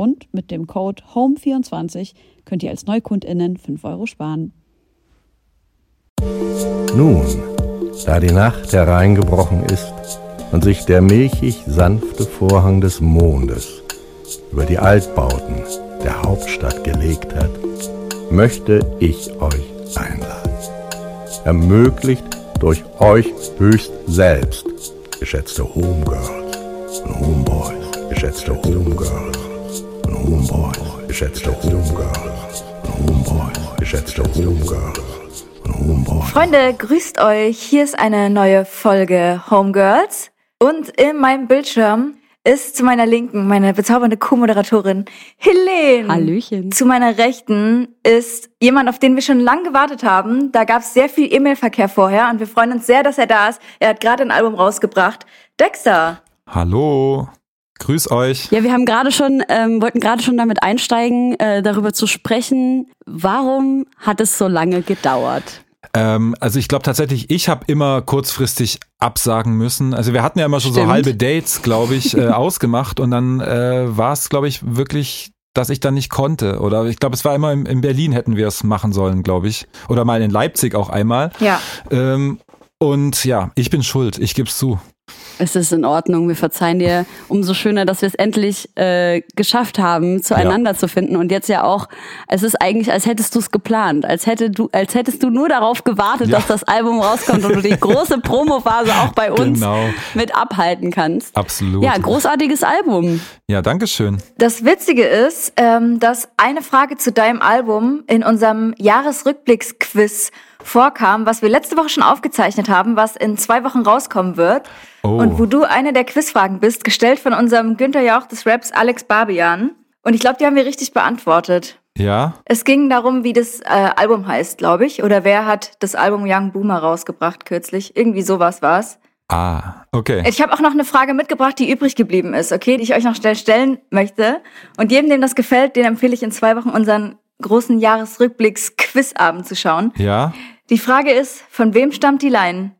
Und mit dem Code HOME24 könnt ihr als NeukundInnen 5 Euro sparen. Nun, da die Nacht hereingebrochen ist und sich der milchig sanfte Vorhang des Mondes über die Altbauten der Hauptstadt gelegt hat, möchte ich euch einladen. Ermöglicht durch euch höchst selbst, geschätzte Homegirls und Homeboys, geschätzte Homegirls. Homeboys, geschätzte Homegirls, Homeboys, geschätzte Homegirls, Homeboys. Freunde, grüßt euch. Hier ist eine neue Folge Homegirls. Und in meinem Bildschirm ist zu meiner Linken meine bezaubernde Co-Moderatorin Helene. Hallöchen. Zu meiner Rechten ist jemand, auf den wir schon lange gewartet haben. Da gab es sehr viel E-Mail-Verkehr vorher und wir freuen uns sehr, dass er da ist. Er hat gerade ein Album rausgebracht. Dexter. Hallo. Grüß euch. Ja, wir haben gerade schon, wollten damit einsteigen, darüber zu sprechen, warum hat es so lange gedauert? Also ich glaube tatsächlich, ich habe immer kurzfristig absagen müssen. Also wir hatten ja immer schon so halbe Dates, glaube ich, ausgemacht und dann war es, glaube ich, wirklich, dass ich dann nicht konnte. Oder ich glaube, es war immer in Berlin hätten wir es machen sollen, glaube ich. Oder mal in Leipzig auch einmal. Ja. Und ja, ich bin schuld, ich gebe es zu. Es ist in Ordnung, wir verzeihen dir. Umso schöner, dass wir es endlich geschafft haben, zueinander zu finden. Und jetzt ja auch, es ist eigentlich, als hättest du es geplant. Als hättest du nur darauf gewartet, dass das Album rauskommt und du die große Promophase auch bei uns mit abhalten kannst. Absolut. Ja, großartiges Album. Ja, danke schön. Das Witzige ist, dass eine Frage zu deinem Album in unserem Jahresrückblicksquiz vorkam, was wir letzte Woche schon aufgezeichnet haben, was in 2 Wochen rauskommen wird. Oh. Und wo du eine der Quizfragen bist, gestellt von unserem Günther Jauch des Raps Alex Barbian. Und ich glaube, die haben wir richtig beantwortet. Ja. Es ging darum, wie das Album heißt, glaube ich. Oder wer hat das Album Yung Boomer rausgebracht kürzlich? Irgendwie sowas war es. Ah, okay. Ich habe auch noch eine Frage mitgebracht, die übrig geblieben ist, okay? Die ich euch noch schnell stellen möchte. Und jedem, dem das gefällt, den empfehle ich in 2 Wochen unseren großen Jahresrückblicks-Quizabend zu schauen. Ja. Die Frage ist, von wem stammt die Line?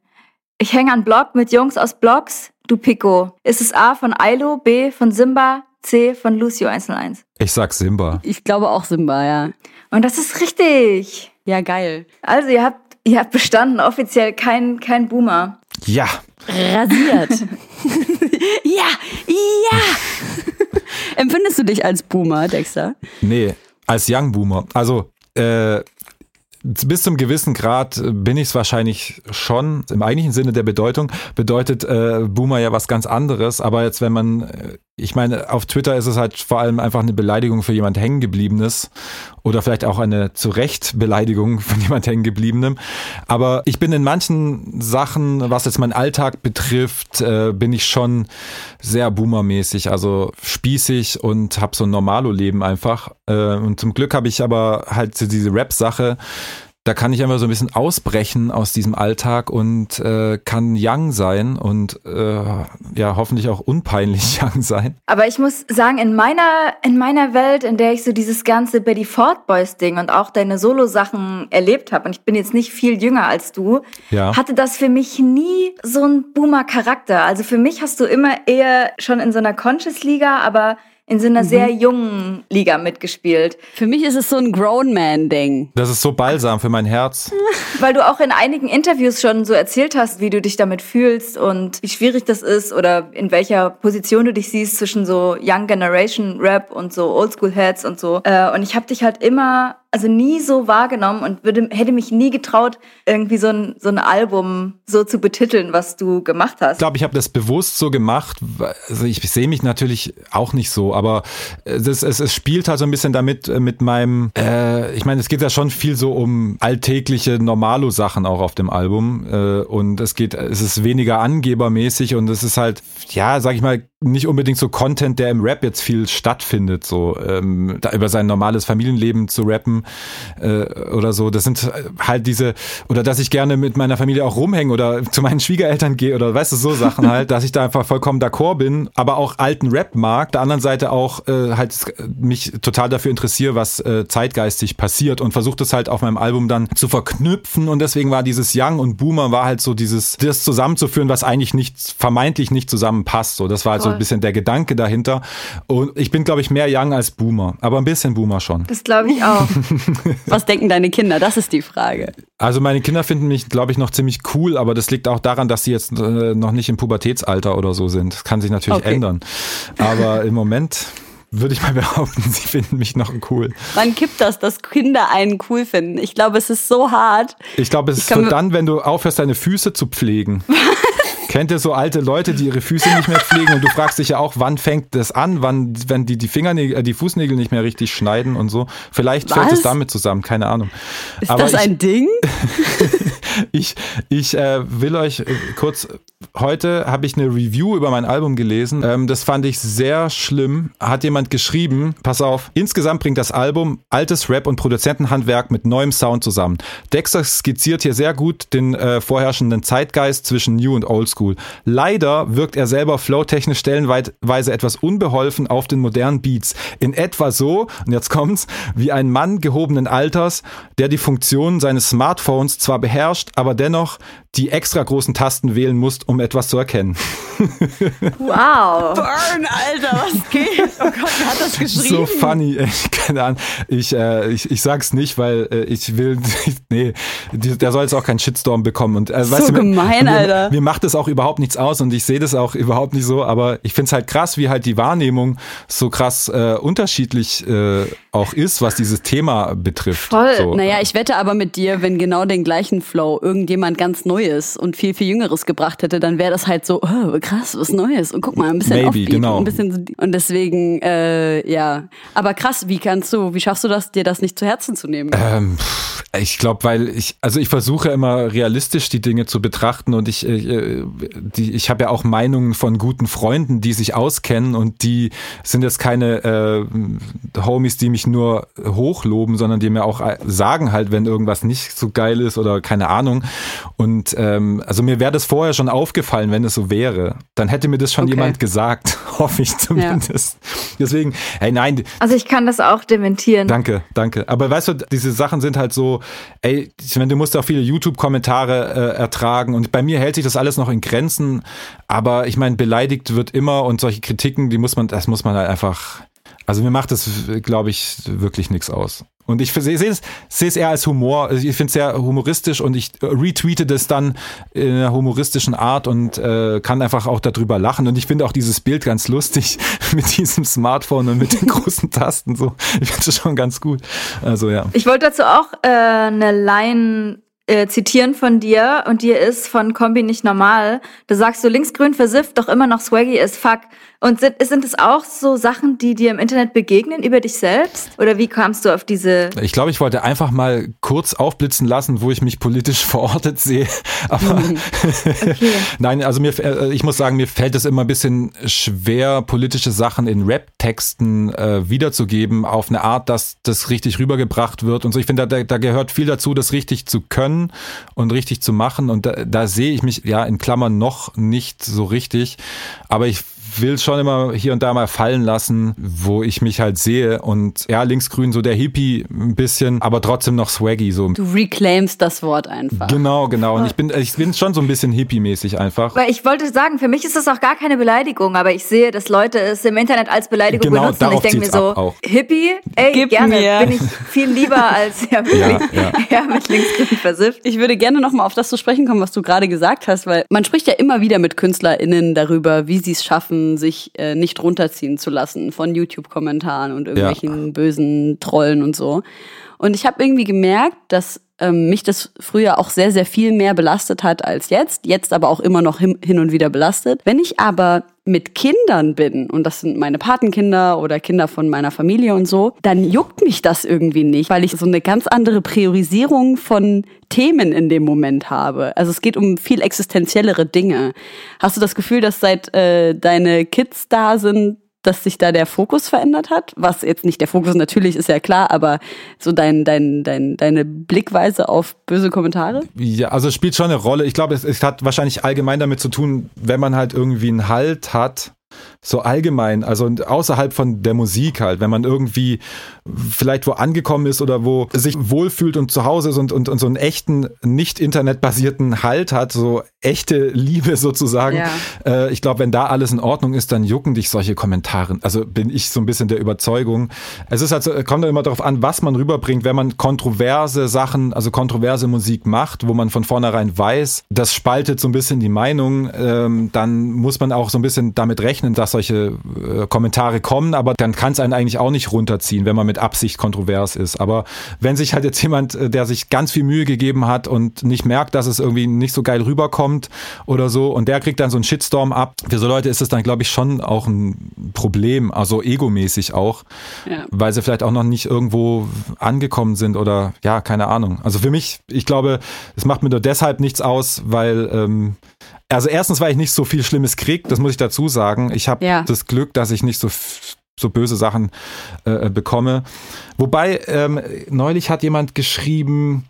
Ich hänge an Blog mit Jungs aus Blogs, du Pico. Ist es A von Ailo, B von Simba, C von Lucio 101? Ich sag Simba. Ich glaube auch Simba, ja. Und das ist richtig. Ja, geil. Also ihr habt bestanden, offiziell kein Boomer. Ja. Rasiert. Ja. Empfindest du dich als Boomer, Dexter? Nee. Als Yung Boomer. Also bis zum gewissen Grad bin ich es wahrscheinlich schon. Im eigentlichen Sinne der Bedeutung bedeutet Boomer ja was ganz anderes. Aber jetzt, wenn man, ich meine, auf Twitter ist es halt vor allem einfach eine Beleidigung für jemand Hängengebliebenes oder vielleicht auch eine zu Recht Beleidigung von jemand Hängengebliebenem. Aber ich bin in manchen Sachen, was jetzt meinen Alltag betrifft, bin ich schon sehr boomermäßig, also spießig und habe so ein Normalo-Leben einfach. Und zum Glück habe ich aber halt diese Rap-Sache, da kann ich einfach so ein bisschen ausbrechen aus diesem Alltag und kann young sein und ja hoffentlich auch unpeinlich young sein. Aber ich muss sagen, in meiner Welt, in der ich so dieses ganze Betty Ford Boys Ding und auch deine Solo-Sachen erlebt habe, und ich bin jetzt nicht viel jünger als du, hatte das für mich nie so einen Boomer-Charakter. Also für mich hast du immer eher schon in so einer Conscious-Liga, aber in so einer sehr jungen Liga mitgespielt. Für mich ist es so ein Grown-Man-Ding. Das ist so balsam für mein Herz. Weil du auch in einigen Interviews schon so erzählt hast, wie du dich damit fühlst und wie schwierig das ist oder in welcher Position du dich siehst zwischen so Young Generation Rap und so Oldschool Heads und so. Und ich habe dich halt immer, also nie so wahrgenommen und hätte mich nie getraut, irgendwie so ein Album so zu betiteln, was du gemacht hast. Ich glaube, ich habe das bewusst so gemacht. Also ich sehe mich natürlich auch nicht so, aber es spielt halt so ein bisschen damit mit meinem, ich meine, es geht ja schon viel so um alltägliche Normalo-Sachen auch auf dem Album und es ist weniger angebermäßig und es ist halt, ja, sag ich mal, nicht unbedingt so Content, der im Rap jetzt viel stattfindet, so da über sein normales Familienleben zu rappen oder so. Das sind halt diese, oder dass ich gerne mit meiner Familie auch rumhänge oder zu meinen Schwiegereltern gehe oder weißt du, so Sachen halt, dass ich da einfach vollkommen d'accord bin, aber auch alten Rap mag. Auf der anderen Seite auch halt mich total dafür interessiere, was zeitgeistig passiert und versuche das halt auf meinem Album dann zu verknüpfen und deswegen war dieses Young und Boomer war halt so das zusammenzuführen, was eigentlich vermeintlich nicht zusammenpasst. So, das war halt so ein bisschen der Gedanke dahinter. Und ich bin, glaube ich, mehr Young als Boomer. Aber ein bisschen Boomer schon. Das glaube ich auch. Was denken deine Kinder? Das ist die Frage. Also meine Kinder finden mich, glaube ich, noch ziemlich cool. Aber das liegt auch daran, dass sie jetzt noch nicht im Pubertätsalter oder so sind. Das kann sich natürlich ändern. Aber im Moment würde ich mal behaupten, sie finden mich noch cool. Wann kippt das, dass Kinder einen cool finden? Ich glaube, es ist so hart. Ich glaube, es ist so dann, wenn du aufhörst, deine Füße zu pflegen. Kennt ihr so alte Leute, die ihre Füße nicht mehr pflegen und du fragst dich ja auch, wann fängt das an, wenn die Fingernägel, die Fußnägel nicht mehr richtig schneiden und so. Vielleicht fällt es damit zusammen, keine Ahnung. Ist aber das ein Ding? Ich will euch kurz, heute habe ich eine Review über mein Album gelesen, das fand ich sehr schlimm, hat jemand geschrieben, pass auf, insgesamt bringt das Album altes Rap und Produzentenhandwerk mit neuem Sound zusammen. Dexter skizziert hier sehr gut den vorherrschenden Zeitgeist zwischen New und Oldschool. Leider wirkt er selber flowtechnisch stellenweise etwas unbeholfen auf den modernen Beats. In etwa so, und jetzt kommt's, wie ein Mann gehobenen Alters, der die Funktion seines Smartphones zwar beherrscht, aber dennoch die extra großen Tasten wählen musst, um etwas zu erkennen. Wow. Burn, Alter, was geht? Oh Gott, wer hat das geschrieben? So funny, ey, keine Ahnung. Ich sag's nicht, weil ich will, nee, der soll jetzt auch keinen Shitstorm bekommen. Und, weißt du, gemein, Alter. Mir macht das auch überhaupt nichts aus und ich sehe das auch überhaupt nicht so, aber ich find's halt krass, wie halt die Wahrnehmung so krass unterschiedlich auch ist, was dieses Thema betrifft. Voll, so. Naja, ich wette aber mit dir, wenn genau den gleichen Flow irgendjemand ganz Neues und viel, viel Jüngeres gebracht hätte, dann wäre das halt so, oh, krass, was Neues und guck mal, ein bisschen Offbeat, genau. Ein bisschen, und deswegen, ja, aber krass, wie schaffst du das, dir das nicht zu Herzen zu nehmen? Ich glaube, weil ich versuche immer realistisch die Dinge zu betrachten und ich habe ja auch Meinungen von guten Freunden, die sich auskennen und die sind jetzt keine Homies, die mich nur hochloben, sondern die mir auch sagen halt, wenn irgendwas nicht so geil ist oder keine Ahnung. Und also mir wäre das vorher schon aufgefallen, wenn es so wäre. Dann hätte mir das schon jemand gesagt, hoffe ich zumindest. Ja. Deswegen, hey, nein. Also ich kann das auch dementieren. Danke. Aber weißt du, diese Sachen sind halt so, ey, ich meine, du musst auch viele YouTube-Kommentare ertragen und bei mir hält sich das alles noch in Grenzen, aber ich meine, beleidigt wird immer und solche Kritiken, das muss man halt einfach, also mir macht das, glaube ich, wirklich nichts aus. Und ich sehe es eher als Humor. Ich finde es sehr humoristisch und ich retweete das dann in einer humoristischen Art und kann einfach auch darüber lachen. Und ich finde auch dieses Bild ganz lustig mit diesem Smartphone und mit den großen Tasten. So, ich finde es schon ganz gut. Also ja. Ich wollte dazu auch eine Line zitieren von dir und dir ist von Kombi nicht normal. Da sagst du, linksgrün versifft, doch immer noch swaggy as fuck. Und sind es auch so Sachen, die dir im Internet begegnen über dich selbst? Oder wie kamst du auf diese? Ich glaube, ich wollte einfach mal kurz aufblitzen lassen, wo ich mich politisch verortet sehe. Aber okay. Nein, also ich muss sagen, mir fällt es immer ein bisschen schwer, politische Sachen in Rap-Texten wiederzugeben, auf eine Art, dass das richtig rübergebracht wird und so. Ich finde, da gehört viel dazu, das richtig zu können und richtig zu machen und da sehe ich mich ja in Klammern noch nicht so richtig, aber ich will es schon immer hier und da mal fallen lassen, wo ich mich halt sehe. Und ja, linksgrün, so der Hippie ein bisschen, aber trotzdem noch swaggy. So. Du reclaimst das Wort einfach. Genau. Und ich bin schon so ein bisschen hippie-mäßig einfach. Weil ich wollte sagen, für mich ist das auch gar keine Beleidigung, aber ich sehe, dass Leute es im Internet als Beleidigung benutzen. Und ich denke mir so, Hippie? Ey, gib gerne. Mir. Bin ich viel lieber als mit linksgrün versifft. Ich würde gerne nochmal auf das zu sprechen kommen, was du gerade gesagt hast, weil man spricht ja immer wieder mit KünstlerInnen darüber, wie sie es schaffen, sich nicht runterziehen zu lassen von YouTube-Kommentaren und irgendwelchen bösen Trollen und so. Und ich habe irgendwie gemerkt, dass mich das früher auch sehr, sehr viel mehr belastet hat als jetzt. Jetzt aber auch immer noch hin und wieder belastet. Wenn ich aber mit Kindern bin, und das sind meine Patenkinder oder Kinder von meiner Familie und so, dann juckt mich das irgendwie nicht, weil ich so eine ganz andere Priorisierung von Themen in dem Moment habe. Also es geht um viel existenziellere Dinge. Hast du das Gefühl, dass seit deine Kids da sind, dass sich da der Fokus verändert hat? Was jetzt nicht der Fokus natürlich ist, ja klar, aber so deine Blickweise auf böse Kommentare? Ja, also es spielt schon eine Rolle. Ich glaube, es hat wahrscheinlich allgemein damit zu tun, wenn man halt irgendwie einen Halt hat, so allgemein, also außerhalb von der Musik halt, wenn man irgendwie vielleicht wo angekommen ist oder wo sich wohlfühlt und zu Hause ist und so einen echten, nicht internetbasierten Halt hat, so echte Liebe sozusagen. Ja. Ich glaube, wenn da alles in Ordnung ist, dann jucken dich solche Kommentare. Also bin ich so ein bisschen der Überzeugung. Es ist halt so, kommt immer darauf an, was man rüberbringt, wenn man kontroverse Sachen, also kontroverse Musik macht, wo man von vornherein weiß, das spaltet so ein bisschen die Meinung, dann muss man auch so ein bisschen damit rechnen, dass solche Kommentare kommen, aber dann kann es einen eigentlich auch nicht runterziehen, wenn man mit Absicht kontrovers ist. Aber wenn sich halt jetzt jemand, der sich ganz viel Mühe gegeben hat und nicht merkt, dass es irgendwie nicht so geil rüberkommt oder so, und der kriegt dann so einen Shitstorm ab, für so Leute ist es dann, glaube ich, schon auch ein Problem, also egomäßig auch, weil sie vielleicht auch noch nicht irgendwo angekommen sind oder ja, keine Ahnung. Also für mich, ich glaube, es macht mir nur deshalb nichts aus, weil also erstens, weil ich nicht so viel Schlimmes kriege, das muss ich dazu sagen. Ich habe das Glück, dass ich nicht so böse Sachen bekomme. Wobei, neulich hat jemand geschrieben,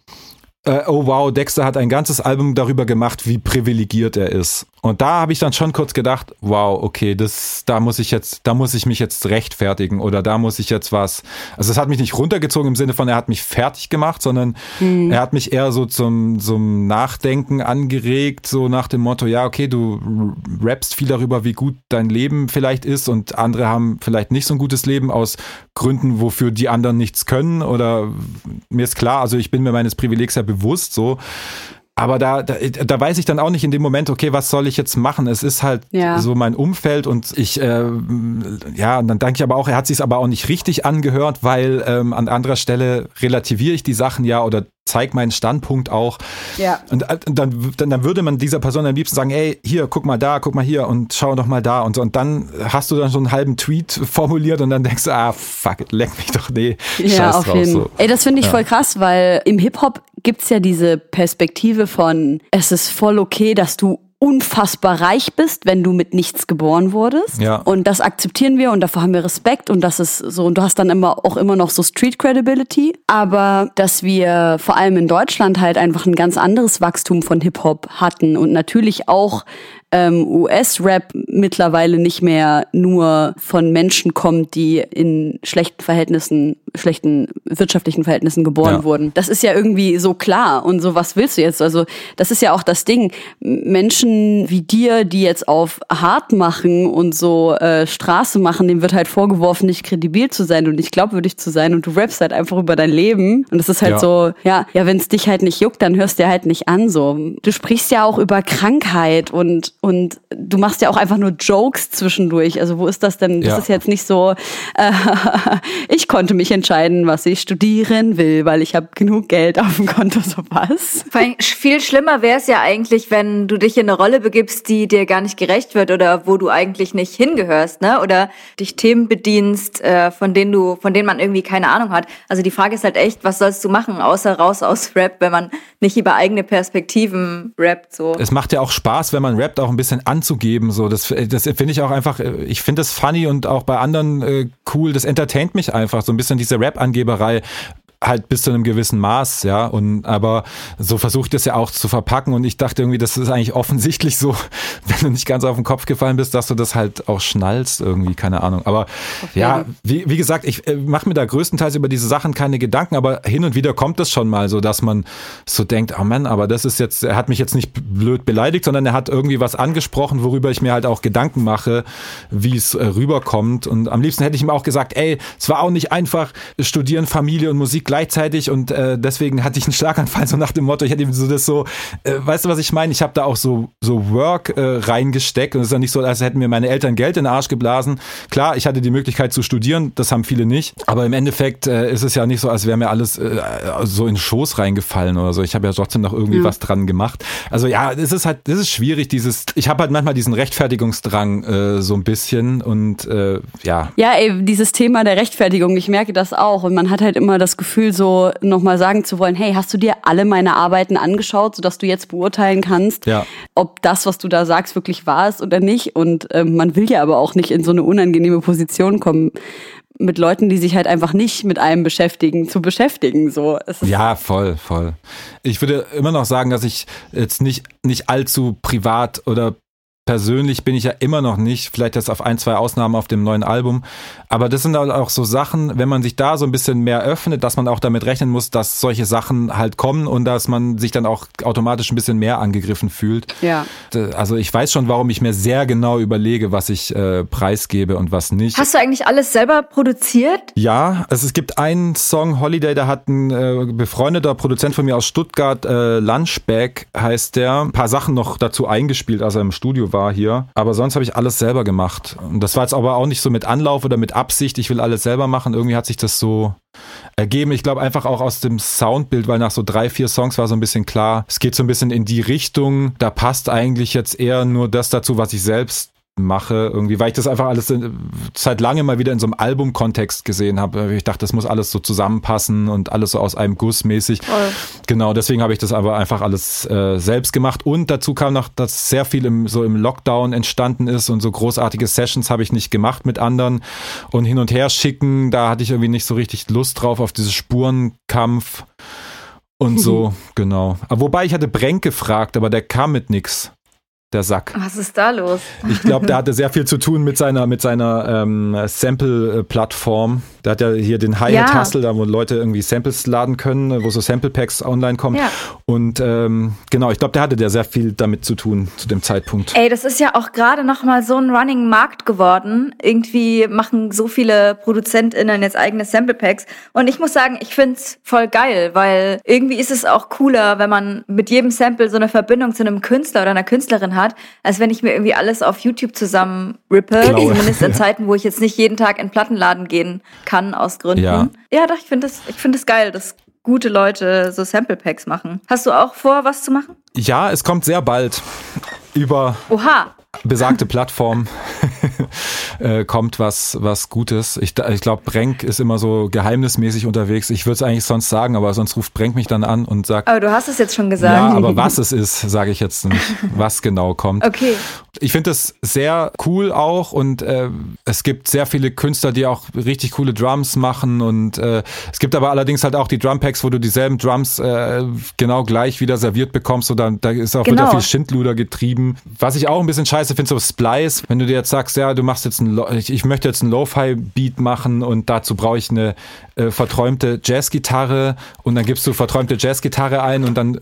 oh wow, Dexter hat ein ganzes Album darüber gemacht, wie privilegiert er ist. Und da habe ich dann schon kurz gedacht, wow, okay, da muss ich mich jetzt rechtfertigen oder da muss ich jetzt was. Also es hat mich nicht runtergezogen im Sinne von, er hat mich fertig gemacht, sondern er hat mich eher so zum Nachdenken angeregt, so nach dem Motto, ja, okay, du rappst viel darüber, wie gut dein Leben vielleicht ist und andere haben vielleicht nicht so ein gutes Leben aus Gründen, wofür die anderen nichts können oder mir ist klar, also ich bin mir meines Privilegs ja bewusst so. Aber da weiß ich dann auch nicht in dem Moment, okay, was soll ich jetzt machen? Es ist halt so mein Umfeld und ich, dann denke ich aber auch, er hat sich aber auch nicht richtig angehört, weil an anderer Stelle relativiere ich die Sachen oder zeig meinen Standpunkt auch. Ja. Und dann würde man dieser Person am liebsten sagen, ey, hier, guck mal hier und schau doch mal da und so. Und dann hast du dann so einen halben Tweet formuliert und dann denkst du, ah, fuck it, leck mich doch, nee, scheiß drauf. So. Ey, das finde ich voll krass, weil im Hip-Hop gibt's ja diese Perspektive von, es ist voll okay, dass du unfassbar reich bist, wenn du mit nichts geboren wurdest. Ja. Und das akzeptieren wir und davor haben wir Respekt und das ist so, und du hast dann immer noch so Street Credibility. Aber dass wir vor allem in Deutschland halt einfach ein ganz anderes Wachstum von Hip-Hop hatten und natürlich auch US-Rap mittlerweile nicht mehr nur von Menschen kommt, die in schlechten wirtschaftlichen Verhältnissen geboren wurden. Das ist ja irgendwie so klar und so, was willst du jetzt? Also das ist ja auch das Ding. Menschen wie dir, die jetzt auf hart machen und so Straße machen, dem wird halt vorgeworfen, nicht kredibil zu sein und nicht glaubwürdig zu sein und du rappst halt einfach über dein Leben und das ist halt so, wenn es dich halt nicht juckt, dann hörst du dir halt nicht an so. Du sprichst ja auch über Krankheit und du machst ja auch einfach nur Jokes zwischendurch. Also wo ist das denn? Das ist jetzt nicht so, ich konnte mich entscheiden, was ich studieren will, weil ich habe genug Geld auf dem Konto, sowas. Vor allem viel schlimmer wäre es ja eigentlich, wenn du dich in eine Rolle begibst, die dir gar nicht gerecht wird oder wo du eigentlich nicht hingehörst, ne? Oder dich Themen bedienst, von denen man irgendwie keine Ahnung hat. Also die Frage ist halt echt, was sollst du machen, außer raus aus Rap, wenn man nicht über eigene Perspektiven rappt, so. Es macht ja auch Spaß, wenn man rappt, auch ein bisschen anzugeben, so. Das finde ich auch einfach, ich finde das funny und auch bei anderen cool, das entertaint mich einfach, so ein bisschen diese Rap-Angeberei. halt bis zu einem gewissen Maß, ja, und aber so versucht das ja auch zu verpacken und ich dachte irgendwie, das ist eigentlich offensichtlich so, wenn du nicht ganz auf den Kopf gefallen bist, dass du das halt auch schnallst irgendwie, keine Ahnung, aber okay. Ja, wie gesagt, ich mache mir da größtenteils über diese Sachen keine Gedanken, aber hin und wieder kommt das schon mal so, dass man so denkt, oh Mann, aber das ist jetzt, er hat mich jetzt nicht blöd beleidigt, sondern er hat irgendwie was angesprochen, worüber ich mir halt auch Gedanken mache, wie es rüberkommt und am liebsten hätte ich ihm auch gesagt, ey, es war auch nicht einfach, studieren, Familie und Musik gleichzeitig und deswegen hatte ich einen Schlaganfall, so nach dem Motto, ich hätte ihm so das so, weißt du, was ich meine? Ich habe da auch so Work reingesteckt und es ist ja nicht so, als hätten mir meine Eltern Geld in den Arsch geblasen. Klar, ich hatte die Möglichkeit zu studieren, das haben viele nicht, aber im Endeffekt ist es ja nicht so, als wäre mir alles so in den Schoß reingefallen oder so. Ich habe ja trotzdem noch irgendwie was dran gemacht. Also ja, es ist halt, das ist schwierig, ich habe halt manchmal diesen Rechtfertigungsdrang so ein bisschen und ja. Ja, ey, dieses Thema der Rechtfertigung, ich merke das auch und man hat halt immer das Gefühl, so nochmal sagen zu wollen, hey, hast du dir alle meine Arbeiten angeschaut, sodass du jetzt beurteilen kannst, ob das, was du da sagst, wirklich wahr ist oder nicht und man will ja aber auch nicht in so eine unangenehme Position kommen, mit Leuten, die sich halt einfach nicht mit einem beschäftigen. So. Ja, voll. Ich würde immer noch sagen, dass ich jetzt nicht allzu privat oder persönlich bin ich ja immer noch nicht, vielleicht jetzt auf 1, 2 Ausnahmen auf dem neuen Album, aber das sind halt auch so Sachen, wenn man sich da so ein bisschen mehr öffnet, dass man auch damit rechnen muss, dass solche Sachen halt kommen und dass man sich dann auch automatisch ein bisschen mehr angegriffen fühlt. Ja. Also ich weiß schon, warum ich mir sehr genau überlege, was ich preisgebe und was nicht. Hast du eigentlich alles selber produziert? Ja, also es gibt einen Song, Holiday, da hat ein befreundeter Produzent von mir aus Stuttgart, Lunchback heißt der, ein paar Sachen noch dazu eingespielt, als er im Studio war hier, aber sonst habe ich alles selber gemacht und das war jetzt aber auch nicht so mit Anlauf oder mit Absicht, ich will alles selber machen, irgendwie hat sich das so ergeben, ich glaube einfach auch aus dem Soundbild, weil nach so 3, 4 Songs war so ein bisschen klar, es geht so ein bisschen in die Richtung, da passt eigentlich jetzt eher nur das dazu, was ich selbst mache, irgendwie, weil ich das einfach alles seit langem mal wieder in so einem Album-Kontext gesehen habe. Ich dachte, das muss alles so zusammenpassen und alles so aus einem Guss mäßig. Oh. Genau, deswegen habe ich das aber einfach alles selbst gemacht und dazu kam noch, dass sehr viel im Lockdown entstanden ist und so großartige Sessions habe ich nicht gemacht mit anderen und hin und her schicken, da hatte ich irgendwie nicht so richtig Lust drauf, auf dieses Spurenkampf und so, genau. Aber wobei, ich hatte Brenk gefragt, aber der kam mit nix. Der Sack. Was ist da los? Ich glaube, der hatte sehr viel zu tun mit seiner Sample-Plattform. Der hat ja hier den Hi-Hat Hassel, da wo Leute irgendwie Samples laden können, wo so Sample-Packs online kommen. Ja. Und genau, ich glaube, der hatte sehr viel damit zu tun zu dem Zeitpunkt. Ey, das ist ja auch gerade nochmal so ein Running Markt geworden. Irgendwie machen so viele ProduzentInnen jetzt eigene Sample-Packs. Und ich muss sagen, ich find's voll geil, weil irgendwie ist es auch cooler, wenn man mit jedem Sample so eine Verbindung zu einem Künstler oder einer Künstlerin hat, als wenn ich mir irgendwie alles auf YouTube zusammen rippe, zumindest in Zeiten, wo ich jetzt nicht jeden Tag in Plattenladen gehen kann, aus Gründen. Ja doch, ich finde das geil, dass gute Leute so Sample-Packs machen. Hast du auch vor, was zu machen? Ja, es kommt sehr bald über besagte Plattform. Kommt was Gutes. Ich glaube, Brenk ist immer so geheimnismäßig unterwegs. Ich würde es eigentlich sonst sagen, aber sonst ruft Brenk mich dann an und sagt... Aber du hast es jetzt schon gesagt. Ja, aber was es ist, sage ich jetzt nicht, was genau kommt. Okay. Ich finde das sehr cool auch und es gibt sehr viele Künstler, die auch richtig coole Drums machen und es gibt aber allerdings halt auch die Drumpacks, wo du dieselben Drums genau gleich wieder serviert bekommst und da ist auch wieder viel Schindluder getrieben. Was ich auch ein bisschen scheiße finde, so Splice, wenn du dir jetzt sagst, ja, du machst jetzt ich möchte jetzt einen Lo-Fi-Beat machen und dazu brauche ich eine verträumte Jazzgitarre und dann gibst du verträumte Jazzgitarre ein und dann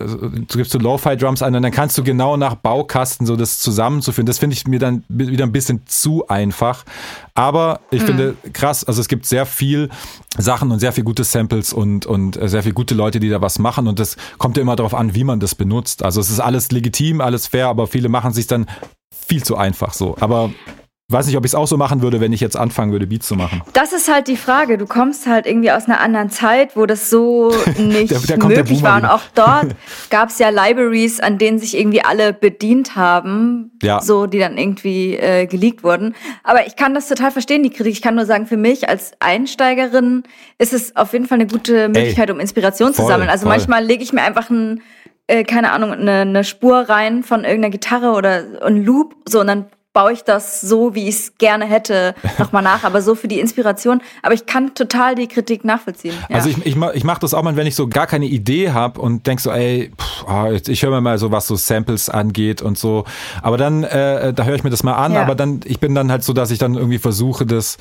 gibst du Lo-Fi-Drums ein und dann kannst du genau nach Baukasten so das zusammenzuführen. Das finde ich mir dann wieder ein bisschen zu einfach. Aber ich finde krass, also es gibt sehr viel Sachen und sehr viel gute Samples und sehr viel gute Leute, die da was machen und das kommt ja immer darauf an, wie man das benutzt. Also es ist alles legitim, alles fair, aber viele machen es sich dann viel zu einfach so. Aber weiß nicht, ob ich es auch so machen würde, wenn ich jetzt anfangen würde, Beats zu machen. Das ist halt die Frage. Du kommst halt irgendwie aus einer anderen Zeit, wo das so nicht möglich war. Und auch dort gab es ja Libraries, an denen sich irgendwie alle bedient haben, so die dann irgendwie geleakt wurden. Aber ich kann das total verstehen, die Kritik. Ich kann nur sagen, für mich als Einsteigerin ist es auf jeden Fall eine gute Möglichkeit, um Inspiration zu sammeln. Also manchmal lege ich mir einfach keine Ahnung, eine Spur rein von irgendeiner Gitarre oder ein Loop, so und dann baue ich das so, wie ich es gerne hätte, nochmal nach, aber so für die Inspiration. Aber ich kann total die Kritik nachvollziehen. Ja. Also ich mache das auch mal, wenn ich so gar keine Idee habe und denk so, ey, ich höre mir mal so, was so Samples angeht und so. Aber dann, da höre ich mir das mal an, ja. Aber dann, ich bin dann halt so, dass ich dann irgendwie versuche, das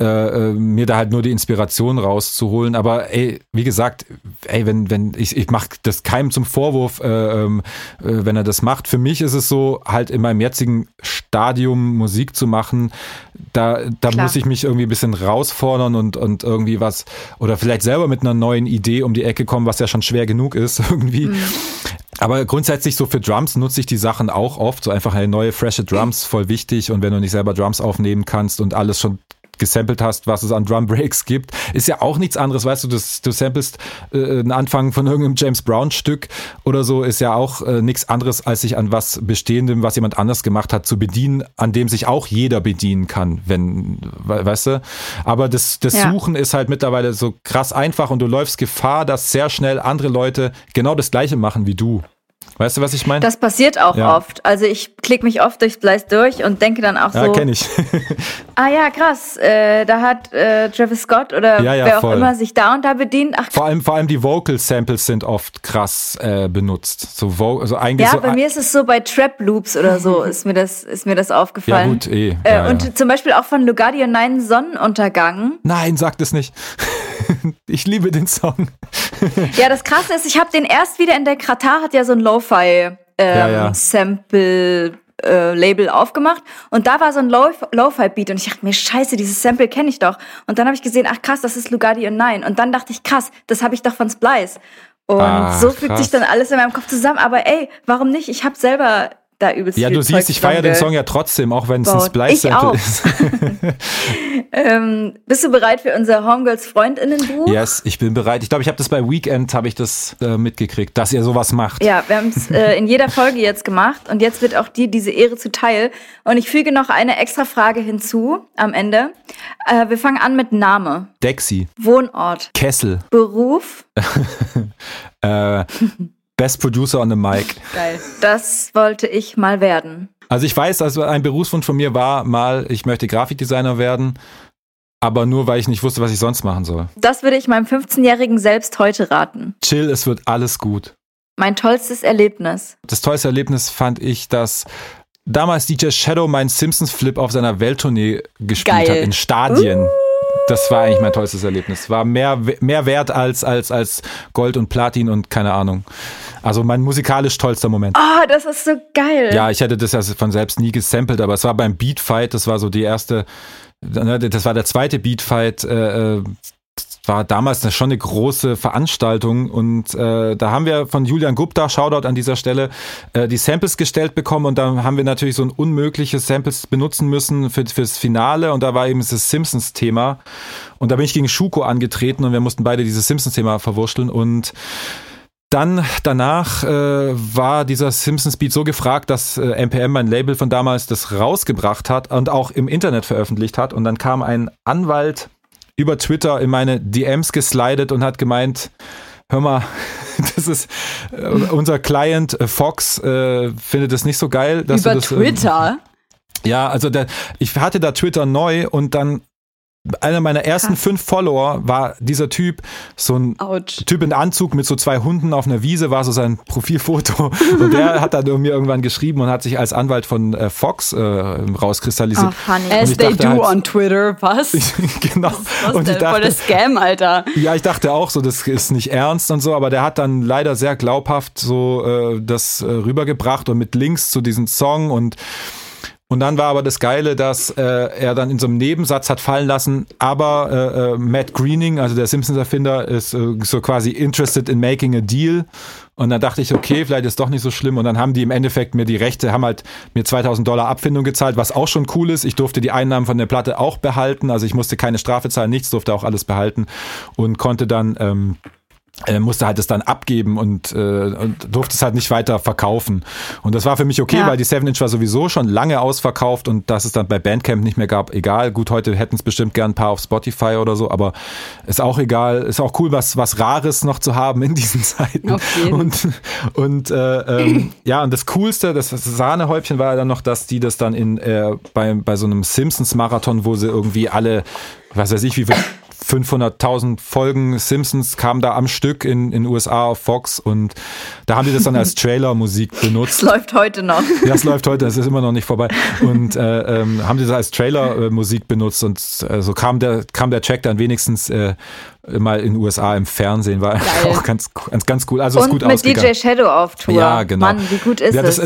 mir da halt nur die Inspiration rauszuholen. Aber ey, wie gesagt, ey, wenn ich mache das keinem zum Vorwurf, wenn er das macht. Für mich ist es so, halt in meinem jetzigen Stadium Musik zu machen, da muss ich mich irgendwie ein bisschen rausfordern und irgendwie was, oder vielleicht selber mit einer neuen Idee um die Ecke kommen, was ja schon schwer genug ist irgendwie. Mhm. Aber grundsätzlich so für Drums nutze ich die Sachen auch oft, so einfach eine neue, frische Drums, voll wichtig, und wenn du nicht selber Drums aufnehmen kannst und alles schon gesampelt hast, was es an Drum Breaks gibt, ist ja auch nichts anderes, weißt du, du samplest einen Anfang von irgendeinem James Brown Stück oder so, ist ja auch nichts anderes, als sich an was Bestehendem, was jemand anders gemacht hat, zu bedienen, an dem sich auch jeder bedienen kann, wenn, weißt du, aber das ja. Suchen ist halt mittlerweile so krass einfach und du läufst Gefahr, dass sehr schnell andere Leute genau das Gleiche machen wie du. Weißt du, was ich meine? Das passiert auch oft. Also ich klicke mich oft durch Splice durch und denke dann auch so. Ja, kenne ich. Ah ja, krass. Da hat Travis Scott oder wer voll. Auch immer sich da und da bedient. Ach, vor allem die Vocal-Samples sind oft krass benutzt. So also eigentlich bei mir ist es so bei Trap-Loops oder so, ist mir das aufgefallen. Ja gut, und zum Beispiel auch von Lugardi und Nein Sonnenuntergang. Nein, sag das nicht. Ich liebe den Song. Ja, das Krasse ist, ich habe den erst wieder entdeckt. Katar hat ja so ein Lo-Fi Sample Label aufgemacht und da war so ein Lo-Fi Beat und ich dachte mir, scheiße, dieses Sample kenne ich doch. Und dann habe ich gesehen, ach krass, das ist Lugardi und Nein. Und dann dachte ich, krass, das habe ich doch von Splice. Und so fügt sich dann alles in meinem Kopf zusammen. Aber ey, warum nicht? Ich habe selber da übelst viel Zeug. Ja, du siehst, ich feiere den Song ja trotzdem, auch wenn es ein Splice-Sample ist. Bist du bereit für unser Homegirls-FreundInnen-Buch? Yes, ich bin bereit. Ich glaube, ich habe das bei Weekend mitgekriegt, dass ihr sowas macht. Ja, wir haben es in jeder Folge jetzt gemacht und jetzt wird auch dir diese Ehre zuteil. Und ich füge noch eine extra Frage hinzu am Ende. Wir fangen an mit Name. Dexy. Wohnort. Kessel. Beruf. Best Producer on the Mic. Geil. Das wollte ich mal werden. Also ich weiß, also ein Berufswunsch von mir war mal, ich möchte Grafikdesigner werden, aber nur, weil ich nicht wusste, was ich sonst machen soll. Das würde ich meinem 15-Jährigen selbst heute raten. Chill, es wird alles gut. Mein tollstes Erlebnis. Das tollste Erlebnis fand ich, dass damals DJ Shadow meinen Simpsons-Flip auf seiner Welttournee gespielt hat in Stadien. Das war eigentlich mein tollstes Erlebnis. War mehr wert als Gold und Platin und keine Ahnung. Also mein musikalisch tollster Moment. Oh, das ist so geil. Ja, ich hätte das ja von selbst nie gesampelt, aber es war beim Beatfight, das war so der zweite Beatfight, war damals schon eine große Veranstaltung und da haben wir von Julian Gupta, Shoutout an dieser Stelle, die Samples gestellt bekommen und dann haben wir natürlich so ein unmögliches Samples benutzen müssen fürs Finale und da war eben das Simpsons-Thema und da bin ich gegen Schuko angetreten und wir mussten beide dieses Simpsons-Thema verwurschteln und danach war dieser Simpsons-Beat so gefragt, dass MPM, mein Label von damals, das rausgebracht hat und auch im Internet veröffentlicht hat und dann kam ein Anwalt über Twitter in meine DMs geslidet und hat gemeint, hör mal, das ist unser Client Fox, findet das nicht so geil. Dass über du das, Twitter? Ja, also ich hatte da Twitter neu und dann einer meiner ersten 5 Follower war dieser Typ, so ein Typ in Anzug mit so 2 Hunden auf einer Wiese, war so sein Profilfoto und der hat dann mir irgendwann geschrieben und hat sich als Anwalt von Fox rauskristallisiert. Oh, as they do halt, on Twitter, was? Genau. Was ist das? Voll der Scam, Alter. Ja, ich dachte auch so, das ist nicht ernst und so, aber der hat dann leider sehr glaubhaft so das rübergebracht und mit Links zu diesem Song und dann war aber das Geile, dass er dann in so einem Nebensatz hat fallen lassen, aber Matt Greening, also der Simpsons-Erfinder, ist so quasi interested in making a deal. Und dann dachte ich, okay, vielleicht ist doch nicht so schlimm. Und dann haben die im Endeffekt mir die Rechte, haben halt mir $2.000 Abfindung gezahlt, was auch schon cool ist. Ich durfte die Einnahmen von der Platte auch behalten. Also ich musste keine Strafe zahlen, nichts, durfte auch alles behalten und konnte dann musste halt es dann abgeben und durfte es halt nicht weiter verkaufen. Und das war für mich okay, ja, weil die 7-Inch war sowieso schon lange ausverkauft und dass es dann bei Bandcamp nicht mehr gab, egal. Gut, heute hätten es bestimmt gern ein paar auf Spotify oder so, aber ist auch egal. Ist auch cool, was Rares noch zu haben in diesen Zeiten. Okay. Ja, und das Coolste, das Sahnehäubchen war dann noch, dass die das dann bei so einem Simpsons-Marathon, wo sie irgendwie alle, was weiß ich, wie viel 500.000 Folgen Simpsons kamen da am Stück in USA auf Fox und da haben die das dann als Trailer-Musik benutzt. Das läuft heute noch. Ja, das läuft heute, das ist immer noch nicht vorbei. Und haben die das als Trailer-Musik benutzt und so kam der Track dann wenigstens mal in den USA im Fernsehen, war geil, auch ganz cool. Also und ist gut mit ausgegangen. DJ Shadow auf Tour. Ja, genau. Mann, wie gut ist das?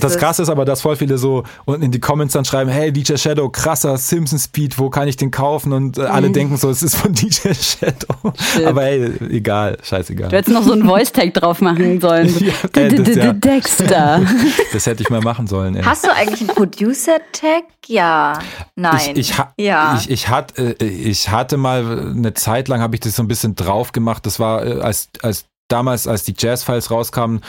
Das Krasse ist aber, dass voll viele so unten in die Comments dann schreiben, hey, DJ Shadow, krasser Simpsons-Beat, wo kann ich den kaufen? Und alle denken so, es ist von DJ Shadow. Shit. Aber hey, egal, scheißegal. Du hättest noch so einen Voice-Tag drauf machen sollen. Dexter. Das hätte ich mal machen sollen. Ey. Hast du eigentlich einen Producer-Tag? Ja. Nein. Ich hatte mal eine Zeit lang, habe ich das so ein bisschen drauf gemacht. Das war, als damals die Jazz-Files rauskamen,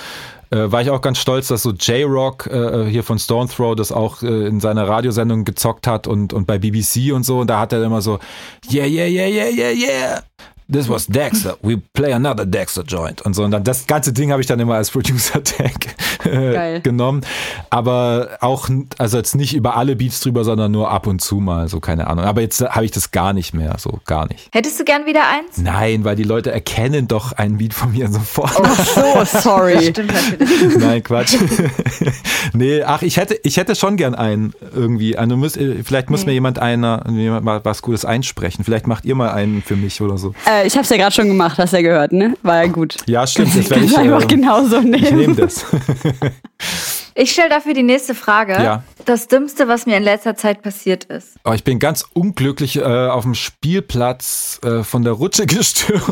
war ich auch ganz stolz, dass so J-Rock hier von Stone Throw das auch in seiner Radiosendung gezockt hat und bei BBC und so. Und da hat er immer so, yeah, yeah, yeah, yeah, yeah, yeah. This was Dexter, we play another Dexter Joint und so. Und dann das ganze Ding habe ich dann immer als Producer-Tag genommen. Aber auch, also jetzt nicht über alle Beats drüber, sondern nur ab und zu mal, so keine Ahnung. Aber jetzt habe ich das gar nicht mehr, so gar nicht. Hättest du gern wieder eins? Nein, weil die Leute erkennen doch einen Beat von mir sofort. Oh, so sorry. Das stimmt natürlich. Nein, Quatsch. Nee, ach, ich hätte schon gern einen irgendwie. Also vielleicht muss mir jemand mal was Gutes einsprechen. Vielleicht macht ihr mal einen für mich oder so. Ich hab's ja gerade schon gemacht, hast du ja gehört, ne? War ja gut. Ja, stimmt. Das werde ich einfach genauso nehmen. Ich nehme das. Ich stelle dafür die nächste Frage. Ja. Das Dümmste, was mir in letzter Zeit passiert ist. Oh, ich bin ganz unglücklich auf dem Spielplatz von der Rutsche gestürzt.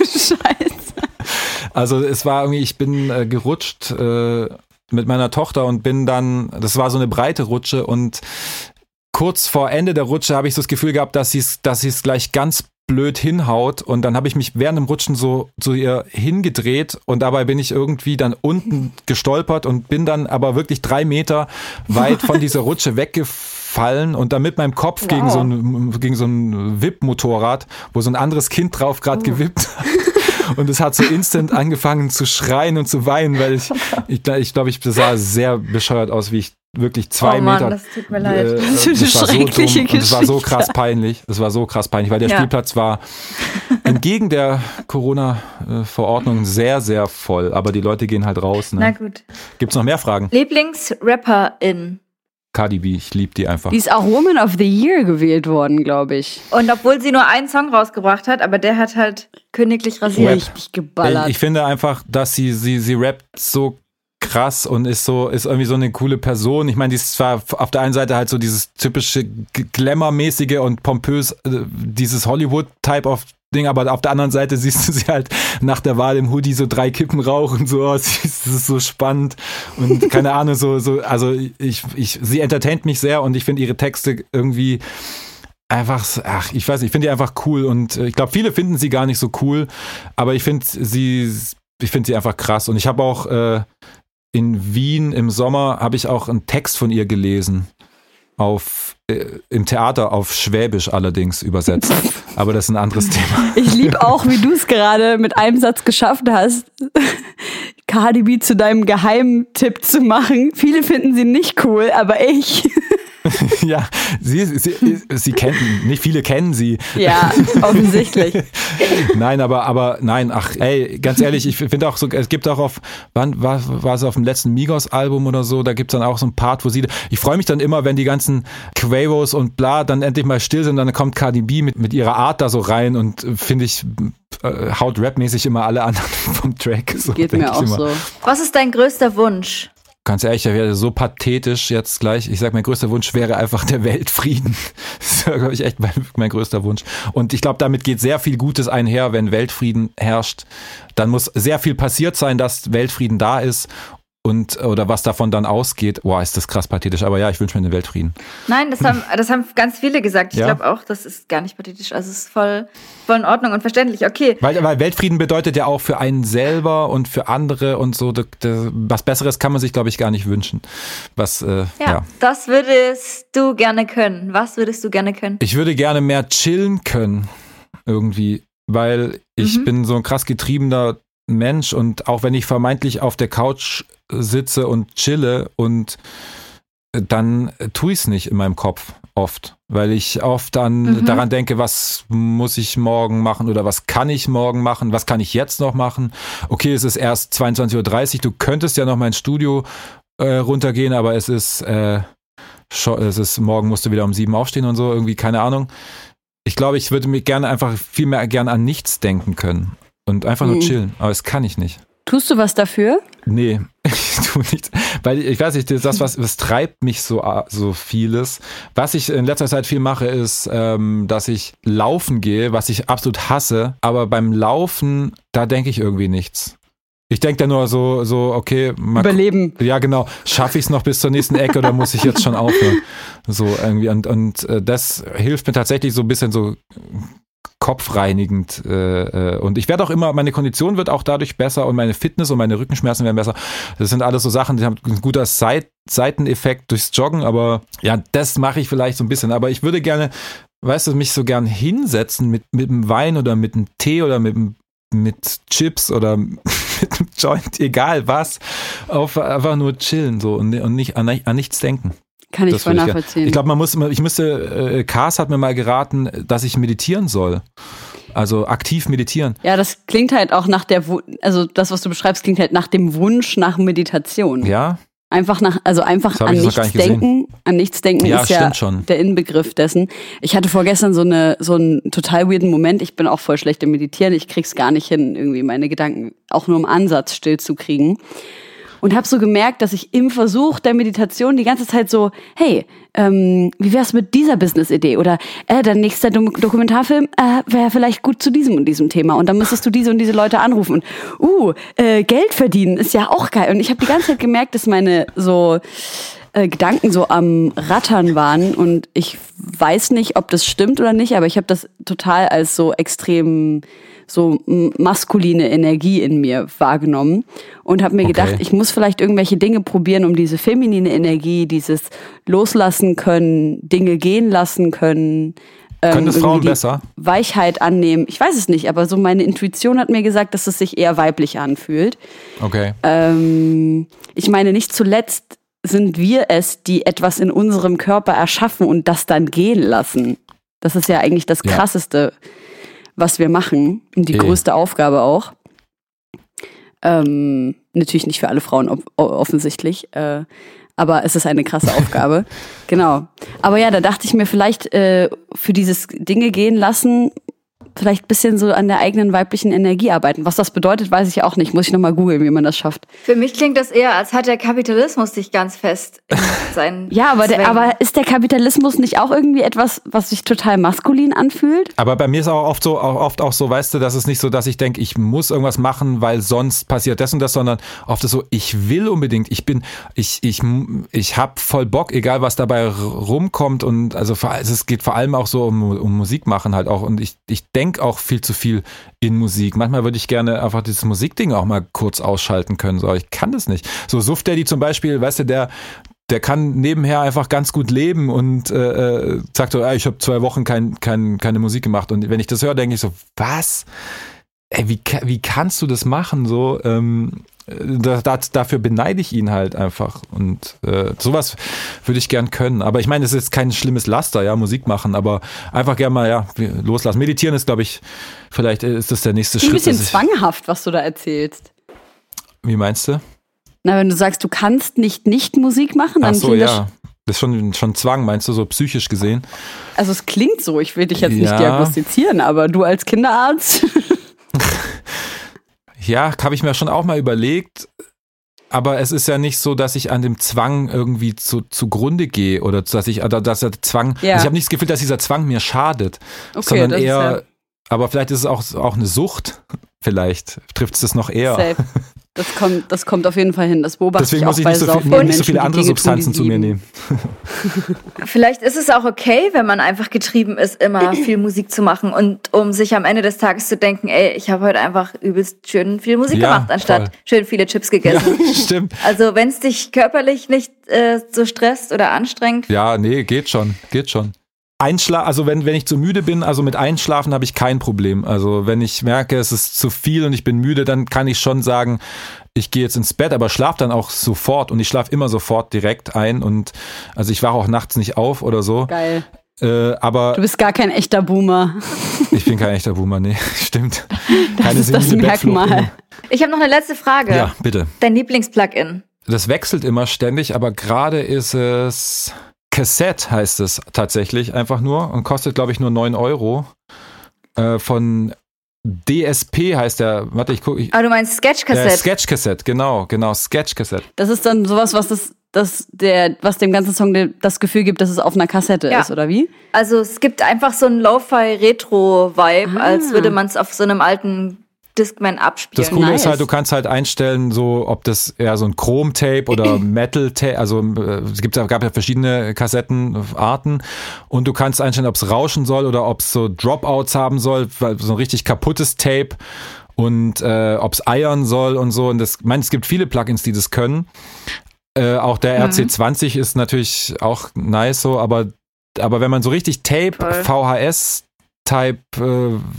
Scheiße. Also es war irgendwie, ich bin gerutscht mit meiner Tochter und bin dann, das war so eine breite Rutsche und kurz vor Ende der Rutsche habe ich so das Gefühl gehabt, dass sie es gleich ganz blöd hinhaut und dann habe ich mich während dem Rutschen so zu ihr hingedreht und dabei bin ich irgendwie dann unten gestolpert und bin dann aber wirklich 3 Meter weit von dieser Rutsche weggefallen und dann mit meinem Kopf gegen so ein Wippmotorrad, wo so ein anderes Kind drauf gerade gewippt hat. Und es hat so instant angefangen zu schreien und zu weinen, weil ich glaube, ich sah sehr bescheuert aus, wie ich wirklich 2 Meter. Oh Mann, das tut mir leid. Das war so dumm und es war so krass peinlich. Es war so krass peinlich, weil der Spielplatz war entgegen der Corona-Verordnung sehr, sehr voll. Aber die Leute gehen halt raus. Ne? Na gut. Gibt's noch mehr Fragen? Lieblingsrapperin. Cardi B, ich liebe die einfach. Die ist auch Woman of the Year gewählt worden, glaube ich. Und obwohl sie nur einen Song rausgebracht hat, aber der hat halt königlich rasiert. Richtig geballert. Ich finde einfach, dass sie rappt so krass und ist irgendwie so eine coole Person. Ich meine, die ist zwar auf der einen Seite halt so dieses typische Glamour-mäßige und pompös, dieses Hollywood-Type of Ding, aber auf der anderen Seite siehst du sie halt nach der Wahl im Hoodie so 3 Kippen rauchen, so, es ist so spannend und keine Ahnung, also sie entertaint mich sehr und ich finde ihre Texte irgendwie einfach, ach, ich weiß nicht, ich finde die einfach cool und ich glaube, viele finden sie gar nicht so cool, aber ich finde sie einfach krass und ich habe auch in Wien im Sommer habe ich auch einen Text von ihr gelesen. Im Theater auf Schwäbisch allerdings übersetzt. Aber das ist ein anderes Thema. Ich liebe auch, wie du es gerade mit einem Satz geschafft hast, Cardi B zu deinem Geheimtipp zu machen. Viele finden sie nicht cool, aber ich. Ja, sie kennt, nicht viele kennen sie. Ja, offensichtlich. Nein, aber nein, ach, ey, ganz ehrlich, ich finde auch so, es gibt auch war es auf dem letzten Migos-Album oder so, da gibt es dann auch so ein Part, wo sie, ich freue mich dann immer, wenn die ganzen Quavos und bla dann endlich mal still sind, dann kommt Cardi B mit ihrer Art da so rein und finde ich, haut rapmäßig immer alle anderen vom Track. So, geht mir auch so. Was ist dein größter Wunsch? Ganz ehrlich, ich wäre so pathetisch jetzt gleich. Ich sage, mein größter Wunsch wäre einfach der Weltfrieden. Das wäre, glaube ich, echt mein größter Wunsch. Und ich glaube, damit geht sehr viel Gutes einher, wenn Weltfrieden herrscht. Dann muss sehr viel passiert sein, dass Weltfrieden da ist. und oder was davon dann ausgeht. Boah, ist das krass pathetisch. Aber ja, ich wünsche mir den Weltfrieden. Nein, das haben ganz viele gesagt. Ich glaube auch, das ist gar nicht pathetisch. Also es ist voll in Ordnung und verständlich. Okay. Weil Weltfrieden bedeutet ja auch für einen selber und für andere und so. Was Besseres kann man sich, glaube ich, gar nicht wünschen. Das würdest du gerne können. Was würdest du gerne können? Ich würde gerne mehr chillen können. Irgendwie. Weil ich bin so ein krass getriebener Mensch und auch wenn ich vermeintlich auf der Couch sitze und chille und dann tue ich es nicht in meinem Kopf oft, weil ich oft dann daran denke, was muss ich morgen machen oder was kann ich morgen machen, was kann ich jetzt noch machen. Okay, es ist erst 22.30 Uhr, du könntest ja noch mal ins Studio runtergehen, aber es ist morgen musst du wieder um 7 aufstehen und so, irgendwie, keine Ahnung. Ich glaube, ich würde mir gerne einfach viel mehr gerne an nichts denken können. Und einfach nur chillen. Aber das kann ich nicht. Tust du was dafür? Nee, ich tue nichts. Weil ich weiß nicht, das, was treibt mich so vieles. Was ich in letzter Zeit viel mache, ist, dass ich laufen gehe, was ich absolut hasse. Aber beim Laufen, da denke ich irgendwie nichts. Ich denke da nur so okay. Überleben. Ja, genau. Schaffe ich es noch bis zur nächsten Ecke oder muss ich jetzt schon aufhören? So irgendwie. Und das hilft mir tatsächlich so ein bisschen so kopfreinigend. Und ich werde auch immer, meine Kondition wird auch dadurch besser und meine Fitness und meine Rückenschmerzen werden besser. Das sind alles so Sachen, die haben ein guter Seiteneffekt durchs Joggen. Aber ja, das mache ich vielleicht so ein bisschen. Aber ich würde gerne, weißt du, mich so gern hinsetzen mit einem Wein oder mit einem Tee oder mit Chips oder mit einem Joint, egal was, auf einfach nur chillen so und nicht an nichts denken. Kann ich voll nachvollziehen. Ich glaube, ich müsste, Kars hat mir mal geraten, dass ich meditieren soll. Also aktiv meditieren. Ja, das klingt halt auch nach das, was du beschreibst, klingt halt nach dem Wunsch nach Meditation. Ja. Einfach an nichts denken. An nichts denken ist ja der Inbegriff dessen. Ich hatte vorgestern so einen total weirden Moment. Ich bin auch voll schlecht im Meditieren. Ich krieg's gar nicht hin, irgendwie meine Gedanken auch nur im Ansatz still zu kriegen. Und habe so gemerkt, dass ich im Versuch der Meditation die ganze Zeit so, hey, wie wär's mit dieser Business-Idee? Oder der nächste Dokumentarfilm wäre vielleicht gut zu diesem und diesem Thema. Und dann müsstest du diese und diese Leute anrufen. Und Geld verdienen ist ja auch geil. Und ich habe die ganze Zeit gemerkt, dass meine so Gedanken so am Rattern waren. Und ich weiß nicht, ob das stimmt oder nicht, aber ich habe das total als so extrem so maskuline Energie in mir wahrgenommen und habe mir gedacht, ich muss vielleicht irgendwelche Dinge probieren, um diese feminine Energie, dieses loslassen können, Dinge gehen lassen können. Können das Frauen besser? Weichheit annehmen. Ich weiß es nicht, aber so meine Intuition hat mir gesagt, dass es sich eher weiblich anfühlt. Okay. Ich meine, nicht zuletzt sind wir es, die etwas in unserem Körper erschaffen und das dann gehen lassen. Das ist ja eigentlich das Krasseste, was wir machen, und die größte Aufgabe auch. Natürlich nicht für alle Frauen offensichtlich, aber es ist eine krasse Aufgabe. Genau. Aber ja, da dachte ich mir vielleicht für dieses Dinge gehen lassen, vielleicht ein bisschen so an der eigenen weiblichen Energie arbeiten. Was das bedeutet, weiß ich auch nicht. Muss ich nochmal googeln, wie man das schafft. Für mich klingt das eher, als hat der Kapitalismus dich ganz fest in seinen Ja, aber ist der Kapitalismus nicht auch irgendwie etwas, was sich total maskulin anfühlt? Aber bei mir ist auch oft so, weißt du, dass es nicht so, dass ich denke, ich muss irgendwas machen, weil sonst passiert das und das, sondern oft ist so, ich will unbedingt, ich hab voll Bock, egal was dabei rumkommt, und also es geht vor allem auch so um Musik machen halt auch, und ich denke auch viel zu viel in Musik. Manchmal würde ich gerne einfach dieses Musikding auch mal kurz ausschalten können, aber ich kann das nicht. So Suff Daddy zum Beispiel, weißt du, der kann nebenher einfach ganz gut leben und sagt so, ich habe 2 Wochen keine Musik gemacht, und wenn ich das höre, denke ich so, was? Ey, wie kannst du das machen? So, dafür beneide ich ihn halt einfach, und sowas würde ich gern können. Aber ich meine, es ist kein schlimmes Laster, ja, Musik machen, aber einfach gerne mal loslassen. Meditieren ist, glaube ich, vielleicht ist das der nächste Schritt. Ein bisschen zwanghaft, was du da erzählst. Wie meinst du? Na, wenn du sagst, du kannst nicht Musik machen, dann klingt das... Das ist schon Zwang, meinst du, so psychisch gesehen? Also es klingt so, ich will dich jetzt nicht diagnostizieren, aber du als Kinderarzt... Ja, habe ich mir schon auch mal überlegt, aber es ist ja nicht so, dass ich an dem Zwang irgendwie zugrunde gehe oder dass der Zwang, also ich habe nicht das Gefühl, dass dieser Zwang mir schadet, sondern eher, aber vielleicht ist es auch eine Sucht, vielleicht trifft es das noch eher. Safe. Das kommt auf jeden Fall hin. Das beobachte ich auch bei Saufen. Deswegen muss ich nicht so viele andere Substanzen zu mir nehmen. Vielleicht ist es auch okay, wenn man einfach getrieben ist, immer viel Musik zu machen und um sich am Ende des Tages zu denken, ey, ich habe heute einfach übelst schön viel Musik gemacht, anstatt schön viele Chips gegessen. Ja, stimmt. Also wenn es dich körperlich nicht so stresst oder anstrengt. Ja, nee, geht schon. Also wenn ich zu müde bin, also mit Einschlafen habe ich kein Problem. Also wenn ich merke, es ist zu viel und ich bin müde, dann kann ich schon sagen, ich gehe jetzt ins Bett, aber schlafe dann auch sofort und ich schlafe immer sofort direkt ein und also ich wache auch nachts nicht auf oder so. Geil. Aber du bist gar kein echter Boomer. Ich bin kein echter Boomer, nee, stimmt. Das ist das Merkmal. Ich habe noch eine letzte Frage. Ja, bitte. Dein Lieblings-Plugin? Das wechselt immer ständig, aber gerade ist es... Cassette heißt es tatsächlich einfach nur und kostet, glaube ich, nur 9 €. Von DSP heißt der, warte, ich gucke. Ah, du meinst Sketch-Cassette? Sketch-Cassette, genau, Sketch-Cassette. Das ist dann sowas, was dem ganzen Song das Gefühl gibt, dass es auf einer Kassette ist, oder wie? Also es gibt einfach so einen Lo-Fi-Retro-Vibe, als würde man es auf so einem alten Discman abspielen. Das Coole ist halt, du kannst halt einstellen, so ob das eher so ein Chrom-Tape oder Metal-Tape, also es gab ja verschiedene Kassettenarten und du kannst einstellen, ob es rauschen soll oder ob es so Dropouts haben soll, so ein richtig kaputtes Tape und ob es eiern soll und so. Und das, ich meine, es gibt viele Plugins, die das können. Auch der RC20 ist natürlich auch nice so, aber wenn man so richtig Tape, VHS Type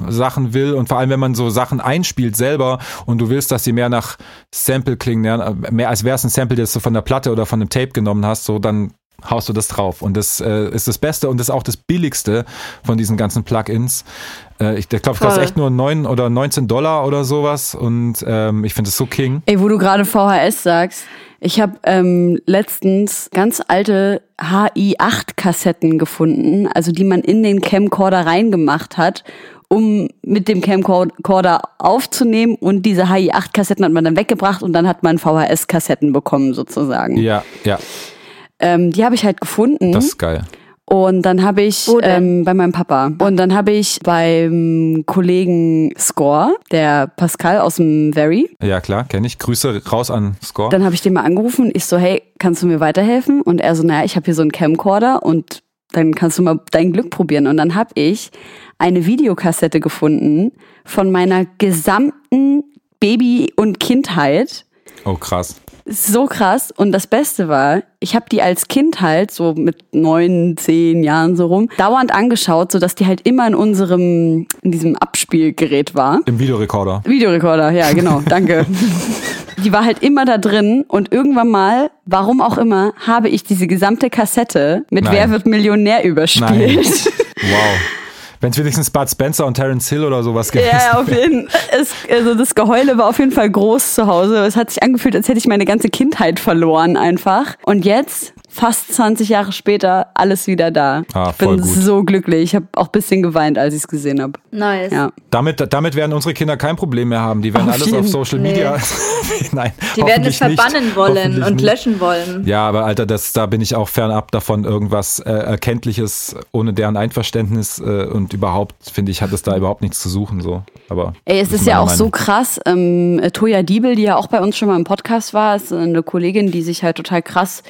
Sachen will und vor allem, wenn man so Sachen einspielt selber und du willst, dass sie mehr nach Sample klingen, mehr als wäre es ein Sample, das du von der Platte oder von einem Tape genommen hast, so dann haust du das drauf und das ist das Beste und das ist auch das Billigste von diesen ganzen Plugins. Ich glaube, es kostet echt nur 9 oder 19 $, oder sowas und ich finde es so king. Ey, wo du gerade VHS sagst, ich habe letztens ganz alte HI8-Kassetten gefunden, also die man in den Camcorder reingemacht hat, um mit dem Camcorder aufzunehmen und diese HI8-Kassetten hat man dann weggebracht und dann hat man VHS-Kassetten bekommen sozusagen. Ja, ja. Die habe ich halt gefunden. Das ist geil. Und dann habe ich bei meinem Papa. Und dann habe ich beim Kollegen Score, der Pascal aus dem Very. Ja klar, kenne ich. Grüße raus an Score. Dann habe ich den mal angerufen. Ich so, hey, kannst du mir weiterhelfen? Und er so, naja, ich habe hier so einen Camcorder und dann kannst du mal dein Glück probieren. Und dann habe ich eine Videokassette gefunden von meiner gesamten Baby- und Kindheit. Oh krass. So krass. Und das Beste war, ich habe die als Kind halt, so mit 9, 10 Jahren so rum, dauernd angeschaut, sodass die halt immer in diesem Abspielgerät war. Im Videorekorder. Videorekorder, ja genau, danke. Die war halt immer da drin und irgendwann mal, warum auch immer, habe ich diese gesamte Kassette mit Wer wird Millionär überspielt. Wow. Wenn es wenigstens Bud Spencer und Terence Hill oder sowas gewesen wäre. Ja, auf jeden Fall. Also das Geheule war auf jeden Fall groß zu Hause. Es hat sich angefühlt, als hätte ich meine ganze Kindheit verloren einfach. Und jetzt, fast 20 Jahre später, alles wieder da. Ah, ich bin so glücklich. Ich habe auch ein bisschen geweint, als ich es gesehen habe. Nice. Ja. Damit werden unsere Kinder kein Problem mehr haben. Die werden alles auf Social Media... Nein, die werden es verbannen wollen und löschen wollen. Ja, aber Alter, da bin ich auch fernab davon, irgendwas Erkenntliches ohne deren Einverständnis und überhaupt, finde ich, hat es da überhaupt nichts zu suchen. So. Aber ey, es ist ja auch so krass. Toja Diebel, die ja auch bei uns schon mal im Podcast war, ist eine Kollegin, die sich halt total krass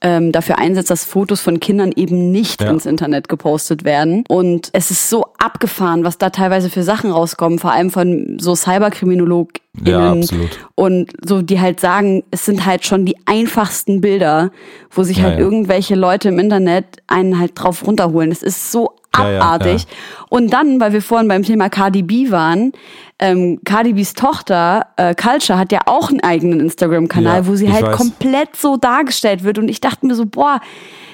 dafür einsetzt, dass Fotos von Kindern eben nicht ins Internet gepostet werden. Und es ist so abgefahren, was da teilweise für Sachen rauskommen, vor allem von so CyberkriminologInnen. Ja, absolut. Und so, die halt sagen, es sind halt schon die einfachsten Bilder, wo sich halt irgendwelche Leute im Internet einen halt drauf runterholen. Es ist so abartig. Ja, ja. Und dann, weil wir vorhin beim Thema Cardi B waren, Cardi B's Tochter Culture hat ja auch einen eigenen Instagram-Kanal, wo sie halt komplett so dargestellt wird und ich dachte mir so, boah.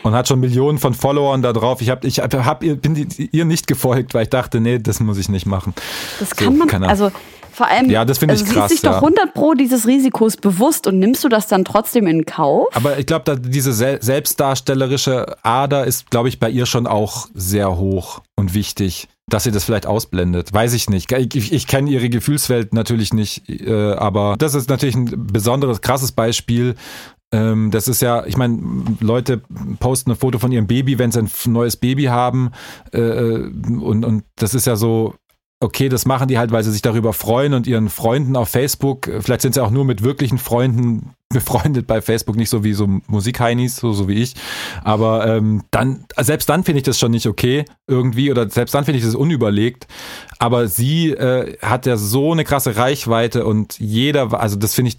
Und hat schon Millionen von Followern da drauf. Ich bin ihr nicht gefolgt, weil ich dachte, nee, das muss ich nicht machen. Das so, kann man, also vor allem, ja, das finde ich krass. Du siehst dich doch 100% dieses Risikos bewusst und nimmst du das dann trotzdem in Kauf? Aber ich glaube, diese selbstdarstellerische Ader ist, glaube ich, bei ihr schon auch sehr hoch und wichtig, dass sie das vielleicht ausblendet. Weiß ich nicht. Ich kenne ihre Gefühlswelt natürlich nicht, aber das ist natürlich ein besonderes, krasses Beispiel. Das ist ja, ich meine, Leute posten ein Foto von ihrem Baby, wenn sie ein neues Baby haben und das ist ja so, okay, das machen die halt, weil sie sich darüber freuen und ihren Freunden auf Facebook, vielleicht sind sie auch nur mit wirklichen Freunden befreundet bei Facebook, nicht so wie so Musikheinis, so wie ich, aber dann, selbst dann finde ich das schon nicht okay irgendwie, oder selbst dann finde ich das unüberlegt, aber sie hat ja so eine krasse Reichweite und jeder, also das finde ich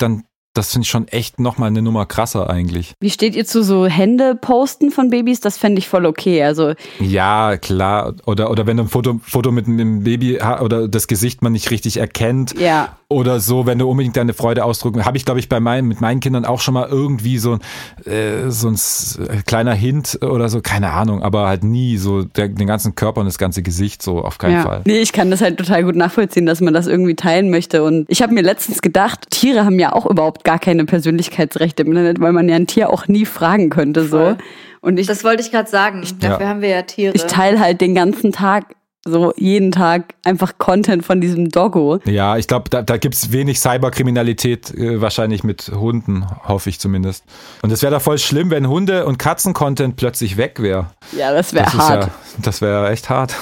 schon echt nochmal eine Nummer krasser eigentlich. Wie steht ihr zu so Hände-Posten von Babys? Das fände ich voll okay. Also ja, klar. Oder wenn du ein Foto mit einem Baby oder das Gesicht man nicht richtig erkennt. Ja. Oder so, wenn du unbedingt deine Freude ausdrücken. Habe ich, glaube ich, mit meinen Kindern auch schon mal irgendwie so ein kleiner Hint oder so. Keine Ahnung, aber halt nie so den ganzen Körper und das ganze Gesicht so auf keinen Fall. Nee, ich kann das halt total gut nachvollziehen, dass man das irgendwie teilen möchte. Und ich habe mir letztens gedacht, Tiere haben ja auch überhaupt gar keine Persönlichkeitsrechte im Internet, weil man ja ein Tier auch nie fragen könnte. So. Und ich, das wollte ich gerade sagen. Dafür haben wir ja Tiere. Ich teile halt den ganzen Tag, so jeden Tag einfach Content von diesem Doggo. Ja, ich glaube, da gibt es wenig Cyberkriminalität, wahrscheinlich mit Hunden, hoffe ich zumindest. Und es wäre da voll schlimm, wenn Hunde- und Katzen-Content plötzlich weg wäre. Ja, das wäre hart. Ja, das wäre echt hart.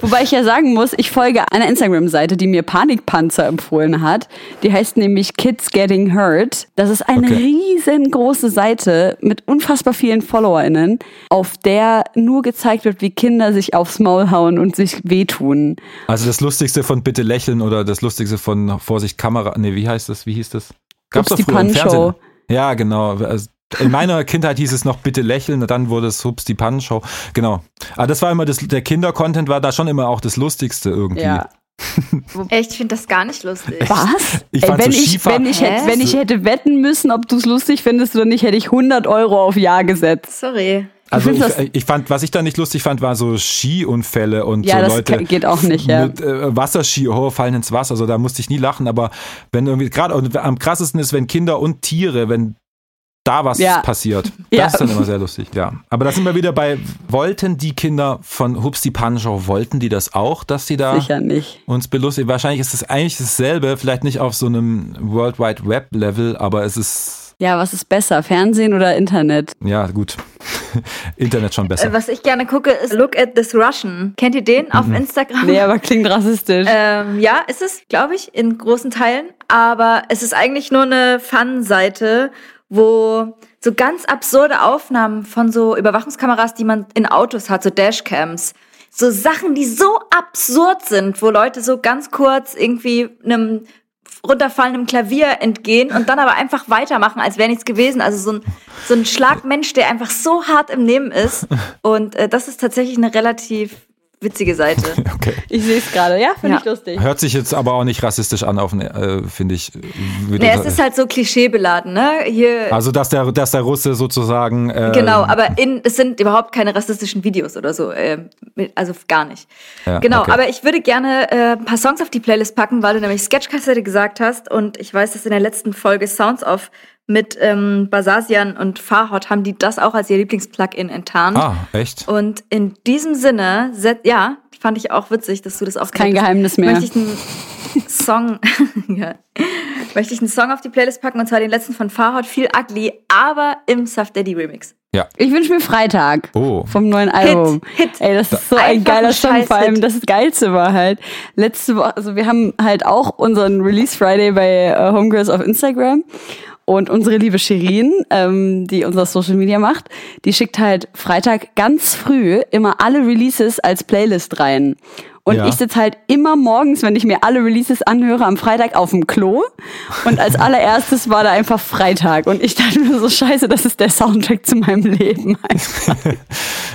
Wobei ich ja sagen muss, ich folge einer Instagram-Seite, die mir Panikpanzer empfohlen hat. Die heißt nämlich Kids Getting Hurt. Das ist eine riesengroße Seite mit unfassbar vielen FollowerInnen, auf der nur gezeigt wird, wie Kinder sich aufs Maul hauen und sich wehtun. Also das Lustigste von Bitte lächeln oder das Lustigste von Vorsicht Kamera. Nee, wie hieß das? Gab's doch früher im Fernsehen. Ja, genau. Also in meiner Kindheit hieß es noch Bitte lächeln und dann wurde es Hups die Pannenshow. Genau. Aber das war immer der Kinder-Content war da schon immer auch das Lustigste irgendwie. Ja. Echt, ich finde das gar nicht lustig. Was? Wenn ich hätte wetten müssen, ob du es lustig findest oder nicht, hätte ich 100 Euro auf Ja gesetzt. Sorry. Also ich fand, was ich da nicht lustig fand, war so Skiunfälle und ja, so das Leute geht auch nicht, ja. Mit Wasserski, fallen ins Wasser, also da musste ich nie lachen, aber wenn irgendwie gerade am krassesten ist, wenn Kinder und Tiere, wenn da was passiert. Das ist dann immer sehr lustig, ja. Aber da sind wir wieder bei, wollten die Kinder von Hups die Pannenshow, wollten die das auch, dass sie da sicher nicht uns belustigen? Wahrscheinlich ist es eigentlich dasselbe, vielleicht nicht auf so einem World Wide Web Level, aber es ist... Ja, was ist besser, Fernsehen oder Internet? Ja, gut. Internet schon besser. Was ich gerne gucke, ist Look at this Russian. Kennt ihr den auf Instagram? Nee, aber klingt rassistisch. Ja, ist es, glaube ich, in großen Teilen. Aber es ist eigentlich nur eine Fun-Seite, wo so ganz absurde Aufnahmen von so Überwachungskameras, die man in Autos hat, so Dashcams, so Sachen, die so absurd sind, wo Leute so ganz kurz irgendwie einem runterfallendem Klavier entgehen und dann aber einfach weitermachen, als wäre nichts gewesen. Also so ein Schlagmensch, der einfach so hart im Nehmen ist. Und das ist tatsächlich eine relativ witzige Seite. Okay. Ich sehe es gerade, ja? Finde ich lustig. Hört sich jetzt aber auch nicht rassistisch an, finde ich. Es ist halt so klischeebeladen, ne? Hier, also, dass der Russe sozusagen... genau, aber es sind überhaupt keine rassistischen Videos oder so. Also, gar nicht. Ja, genau, okay. Aber ich würde gerne ein paar Songs auf die Playlist packen, weil du nämlich Sketchkassette gesagt hast und ich weiß, dass in der letzten Folge Sounds Off mit Basasian und Farhod haben die das auch als ihr Lieblings-Plugin enttarnt. Ah, echt? Und in diesem Sinne, fand ich auch witzig, dass du das auch kein Geheimnis mehr. Möchte ich einen Song auf die Playlist packen, und zwar den letzten von Farhod, Feel Ugly, aber im Soft Daddy Remix. Ja. Ich wünsche mir Freitag vom neuen Album. Hit. Ey, das ist so ein geiler Song, vor allem das Geilste war halt, letzte Woche, also wir haben halt auch unseren Release Friday bei Homegirls auf Instagram. Und unsere liebe Shirin, die unser Social Media macht, die schickt halt Freitag ganz früh immer alle Releases als Playlist rein. Und ich sitze halt immer morgens, wenn ich mir alle Releases anhöre, am Freitag auf dem Klo. Und als allererstes war da einfach Freitag. Und ich dachte mir so, scheiße, das ist der Soundtrack zu meinem Leben.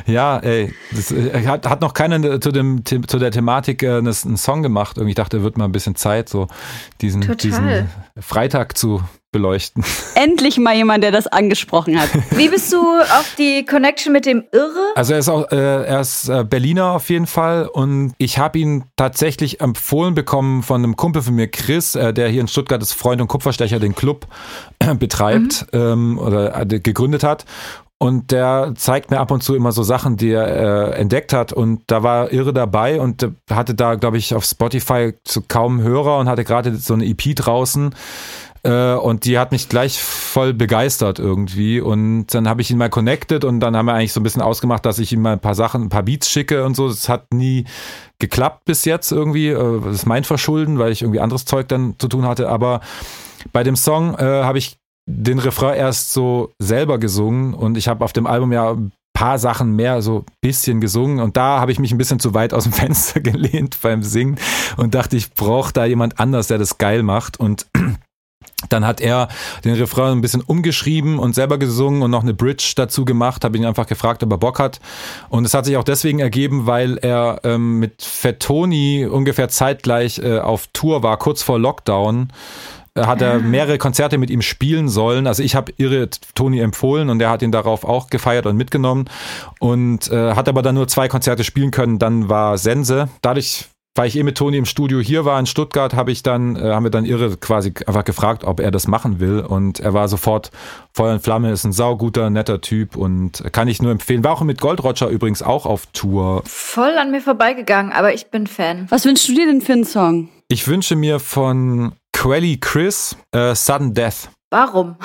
Ja, ey, das hat noch keiner zu der Thematik einen Song gemacht. Irgendwie dachte, er wird mal ein bisschen Zeit, so diesen Freitag zu beleuchten. Endlich mal jemand, der das angesprochen hat. Wie bist du auf die Connection mit dem Irre? Also er ist Berliner auf jeden Fall und ich habe ihn tatsächlich empfohlen bekommen von einem Kumpel von mir, Chris, der hier in Stuttgart ist, Freund und Kupferstecher, den Club betreibt oder gegründet hat. Und der zeigt mir ab und zu immer so Sachen, die er entdeckt hat. Und da war Irre dabei und hatte da, glaube ich, auf Spotify zu kaum Hörer und hatte gerade so eine EP draußen. Und die hat mich gleich voll begeistert irgendwie. Und dann habe ich ihn mal connected und dann haben wir eigentlich so ein bisschen ausgemacht, dass ich ihm mal ein paar Sachen, ein paar Beats schicke und so. Das hat nie geklappt bis jetzt irgendwie. Das ist mein Verschulden, weil ich irgendwie anderes Zeug dann zu tun hatte. Aber bei dem Song habe ich den Refrain erst so selber gesungen und ich habe auf dem Album ja ein paar Sachen mehr so ein bisschen gesungen und da habe ich mich ein bisschen zu weit aus dem Fenster gelehnt beim Singen und dachte, ich brauche da jemand anders, der das geil macht, und dann hat er den Refrain ein bisschen umgeschrieben und selber gesungen und noch eine Bridge dazu gemacht, habe ihn einfach gefragt, ob er Bock hat, und es hat sich auch deswegen ergeben, weil er mit Fatoni ungefähr zeitgleich auf Tour war, kurz vor Lockdown. Hat er mehrere Konzerte mit ihm spielen sollen. Also ich habe Irre Toni empfohlen und er hat ihn darauf auch gefeiert und mitgenommen und hat aber dann nur 2 Konzerte spielen können, dann war Sense. Dadurch, weil ich mit Toni im Studio hier war in Stuttgart, haben wir dann Irre quasi einfach gefragt, ob er das machen will, und er war sofort Feuer und Flamme, ist ein sauguter, netter Typ und kann ich nur empfehlen. War auch mit Gold Roger übrigens auch auf Tour. Voll an mir vorbeigegangen, aber ich bin Fan. Was wünschst du dir denn für einen Song? Ich wünsche mir von Quelly Chris, Sudden Death. Warum?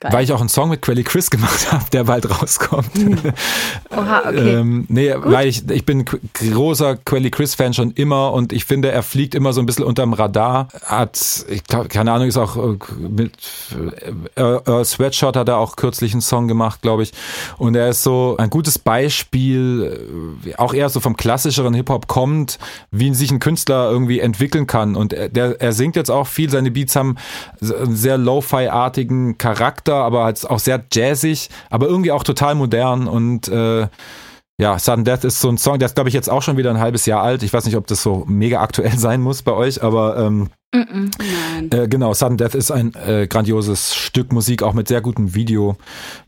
Geil. Weil ich auch einen Song mit Quelly Chris gemacht habe, der bald rauskommt. Oha, okay. Weil ich bin großer Quelly Chris-Fan schon immer und ich finde, er fliegt immer so ein bisschen unterm Radar. Ist auch mit Sweatshirt hat er auch kürzlich einen Song gemacht, glaube ich. Und er ist so ein gutes Beispiel, auch eher so vom klassischeren Hip-Hop kommt, wie sich ein Künstler irgendwie entwickeln kann. Und er singt jetzt auch viel, seine Beats haben sehr Lo-Fi-artigen Charakter, aber halt auch sehr jazzig, aber irgendwie auch total modern, und Sudden Death ist so ein Song, der ist, glaube ich, jetzt auch schon wieder ein halbes Jahr alt. Ich weiß nicht, ob das so mega aktuell sein muss bei euch, aber Sudden Death ist ein grandioses Stück Musik, auch mit sehr gutem Video,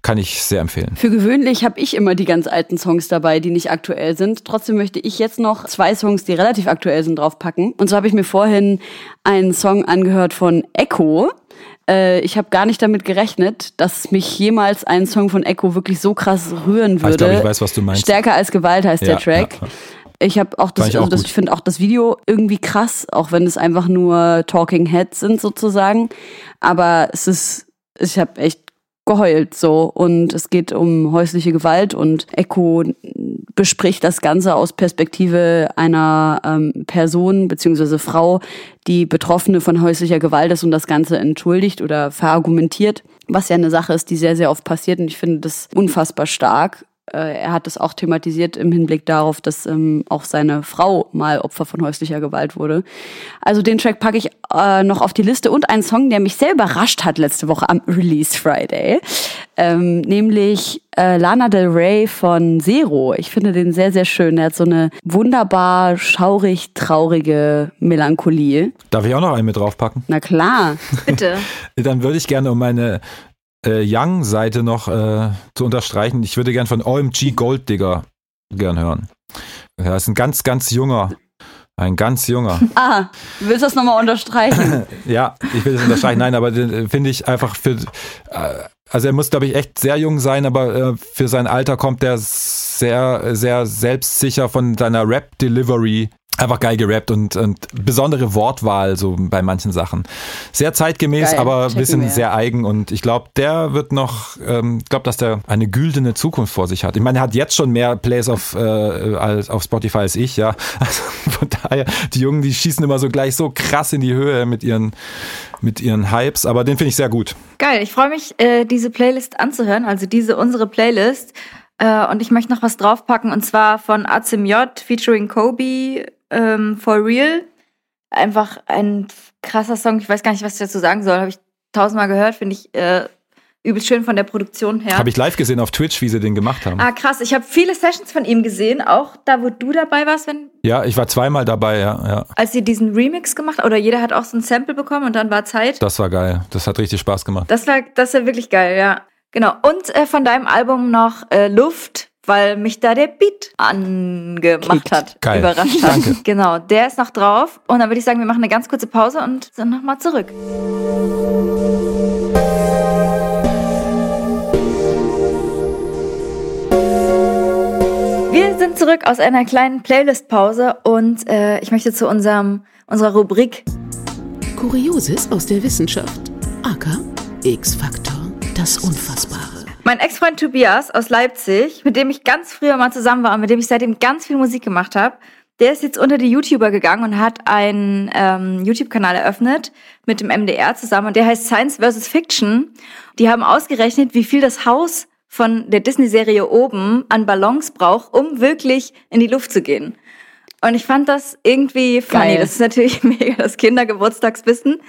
kann ich sehr empfehlen. Für gewöhnlich habe ich immer die ganz alten Songs dabei, die nicht aktuell sind. Trotzdem möchte ich jetzt noch 2 Songs, die relativ aktuell sind, draufpacken. Und so habe ich mir vorhin einen Song angehört von Echo. Ich habe gar nicht damit gerechnet, dass mich jemals ein Song von Echo wirklich so krass rühren würde. Ich glaube, ich weiß, was du meinst. Stärker als Gewalt heißt der Track. Ja. Ich habe auch ich finde auch das Video irgendwie krass, auch wenn es einfach nur Talking Heads sind sozusagen. Aber ich habe echt geheult so, und es geht um häusliche Gewalt und Echo bespricht das Ganze aus Perspektive einer Person bzw. Frau, die Betroffene von häuslicher Gewalt ist und das Ganze entschuldigt oder verargumentiert, was ja eine Sache ist, die sehr, sehr oft passiert, und ich finde das unfassbar stark. Er hat das auch thematisiert im Hinblick darauf, dass auch seine Frau mal Opfer von häuslicher Gewalt wurde. Also den Track packe ich noch auf die Liste, und einen Song, der mich sehr überrascht hat letzte Woche am Release Friday, nämlich Lana Del Rey von Zero. Ich finde den sehr, sehr schön. Er hat so eine wunderbar schaurig traurige Melancholie. Darf ich auch noch einen mit draufpacken? Na klar, bitte. Dann würde ich gerne um meine Young-Seite noch zu unterstreichen. Ich würde gern von OMG Golddigger gern hören. Er ist ein ganz, ganz junger. Ah, willst du das nochmal unterstreichen? Ja, ich will das unterstreichen. Nein, aber den finde ich einfach er muss, glaube ich, echt sehr jung sein, aber für sein Alter kommt der sehr, sehr selbstsicher von seiner Rap-Delivery. Einfach geil gerappt und besondere Wortwahl so bei manchen Sachen. Sehr zeitgemäß, geil, aber ein bisschen sehr eigen. Und ich glaube, der wird noch, dass der eine güldene Zukunft vor sich hat. Ich meine, er hat jetzt schon mehr Plays auf Spotify als ich, ja. Also von daher, die Jungen, die schießen immer so gleich so krass in die Höhe mit ihren Hypes, aber den finde ich sehr gut. Geil, ich freue mich, diese Playlist anzuhören, also unsere Playlist. Und ich möchte noch was draufpacken, und zwar von Azim J featuring Kombi. For Real. Einfach ein krasser Song. Ich weiß gar nicht, was ich dazu sagen soll. Habe ich 1000-mal gehört. Finde ich übelst schön von der Produktion her. Habe ich live gesehen auf Twitch, wie sie den gemacht haben. Ah, krass. Ich habe viele Sessions von ihm gesehen. Auch da, wo du dabei warst. Ja, ich war 2-mal dabei, ja. Als sie diesen Remix gemacht haben. Oder jeder hat auch so ein Sample bekommen und dann war Zeit. Das war geil. Das hat richtig Spaß gemacht. Das war wirklich geil, ja. Genau. Und von deinem Album noch Luft, weil mich da der Beat angemacht hat. Geil. Überrascht hat. Danke. Genau, der ist noch drauf. Und dann würde ich sagen, wir machen eine ganz kurze Pause und sind nochmal zurück. Wir sind zurück aus einer kleinen Playlist-Pause und ich möchte zu unserer Rubrik Kurioses aus der Wissenschaft. Acker, X-Faktor, das Unfassbare. Mein Ex-Freund Tobias aus Leipzig, mit dem ich ganz früher mal zusammen war und mit dem ich seitdem ganz viel Musik gemacht habe, der ist jetzt unter die YouTuber gegangen und hat einen YouTube-Kanal eröffnet mit dem MDR zusammen. Und der heißt Science vs. Fiction. Die haben ausgerechnet, wie viel das Haus von der Disney-Serie oben an Ballons braucht, um wirklich in die Luft zu gehen. Und ich fand das irgendwie funny. Geil. Das ist natürlich mega das Kindergeburtstagswissen.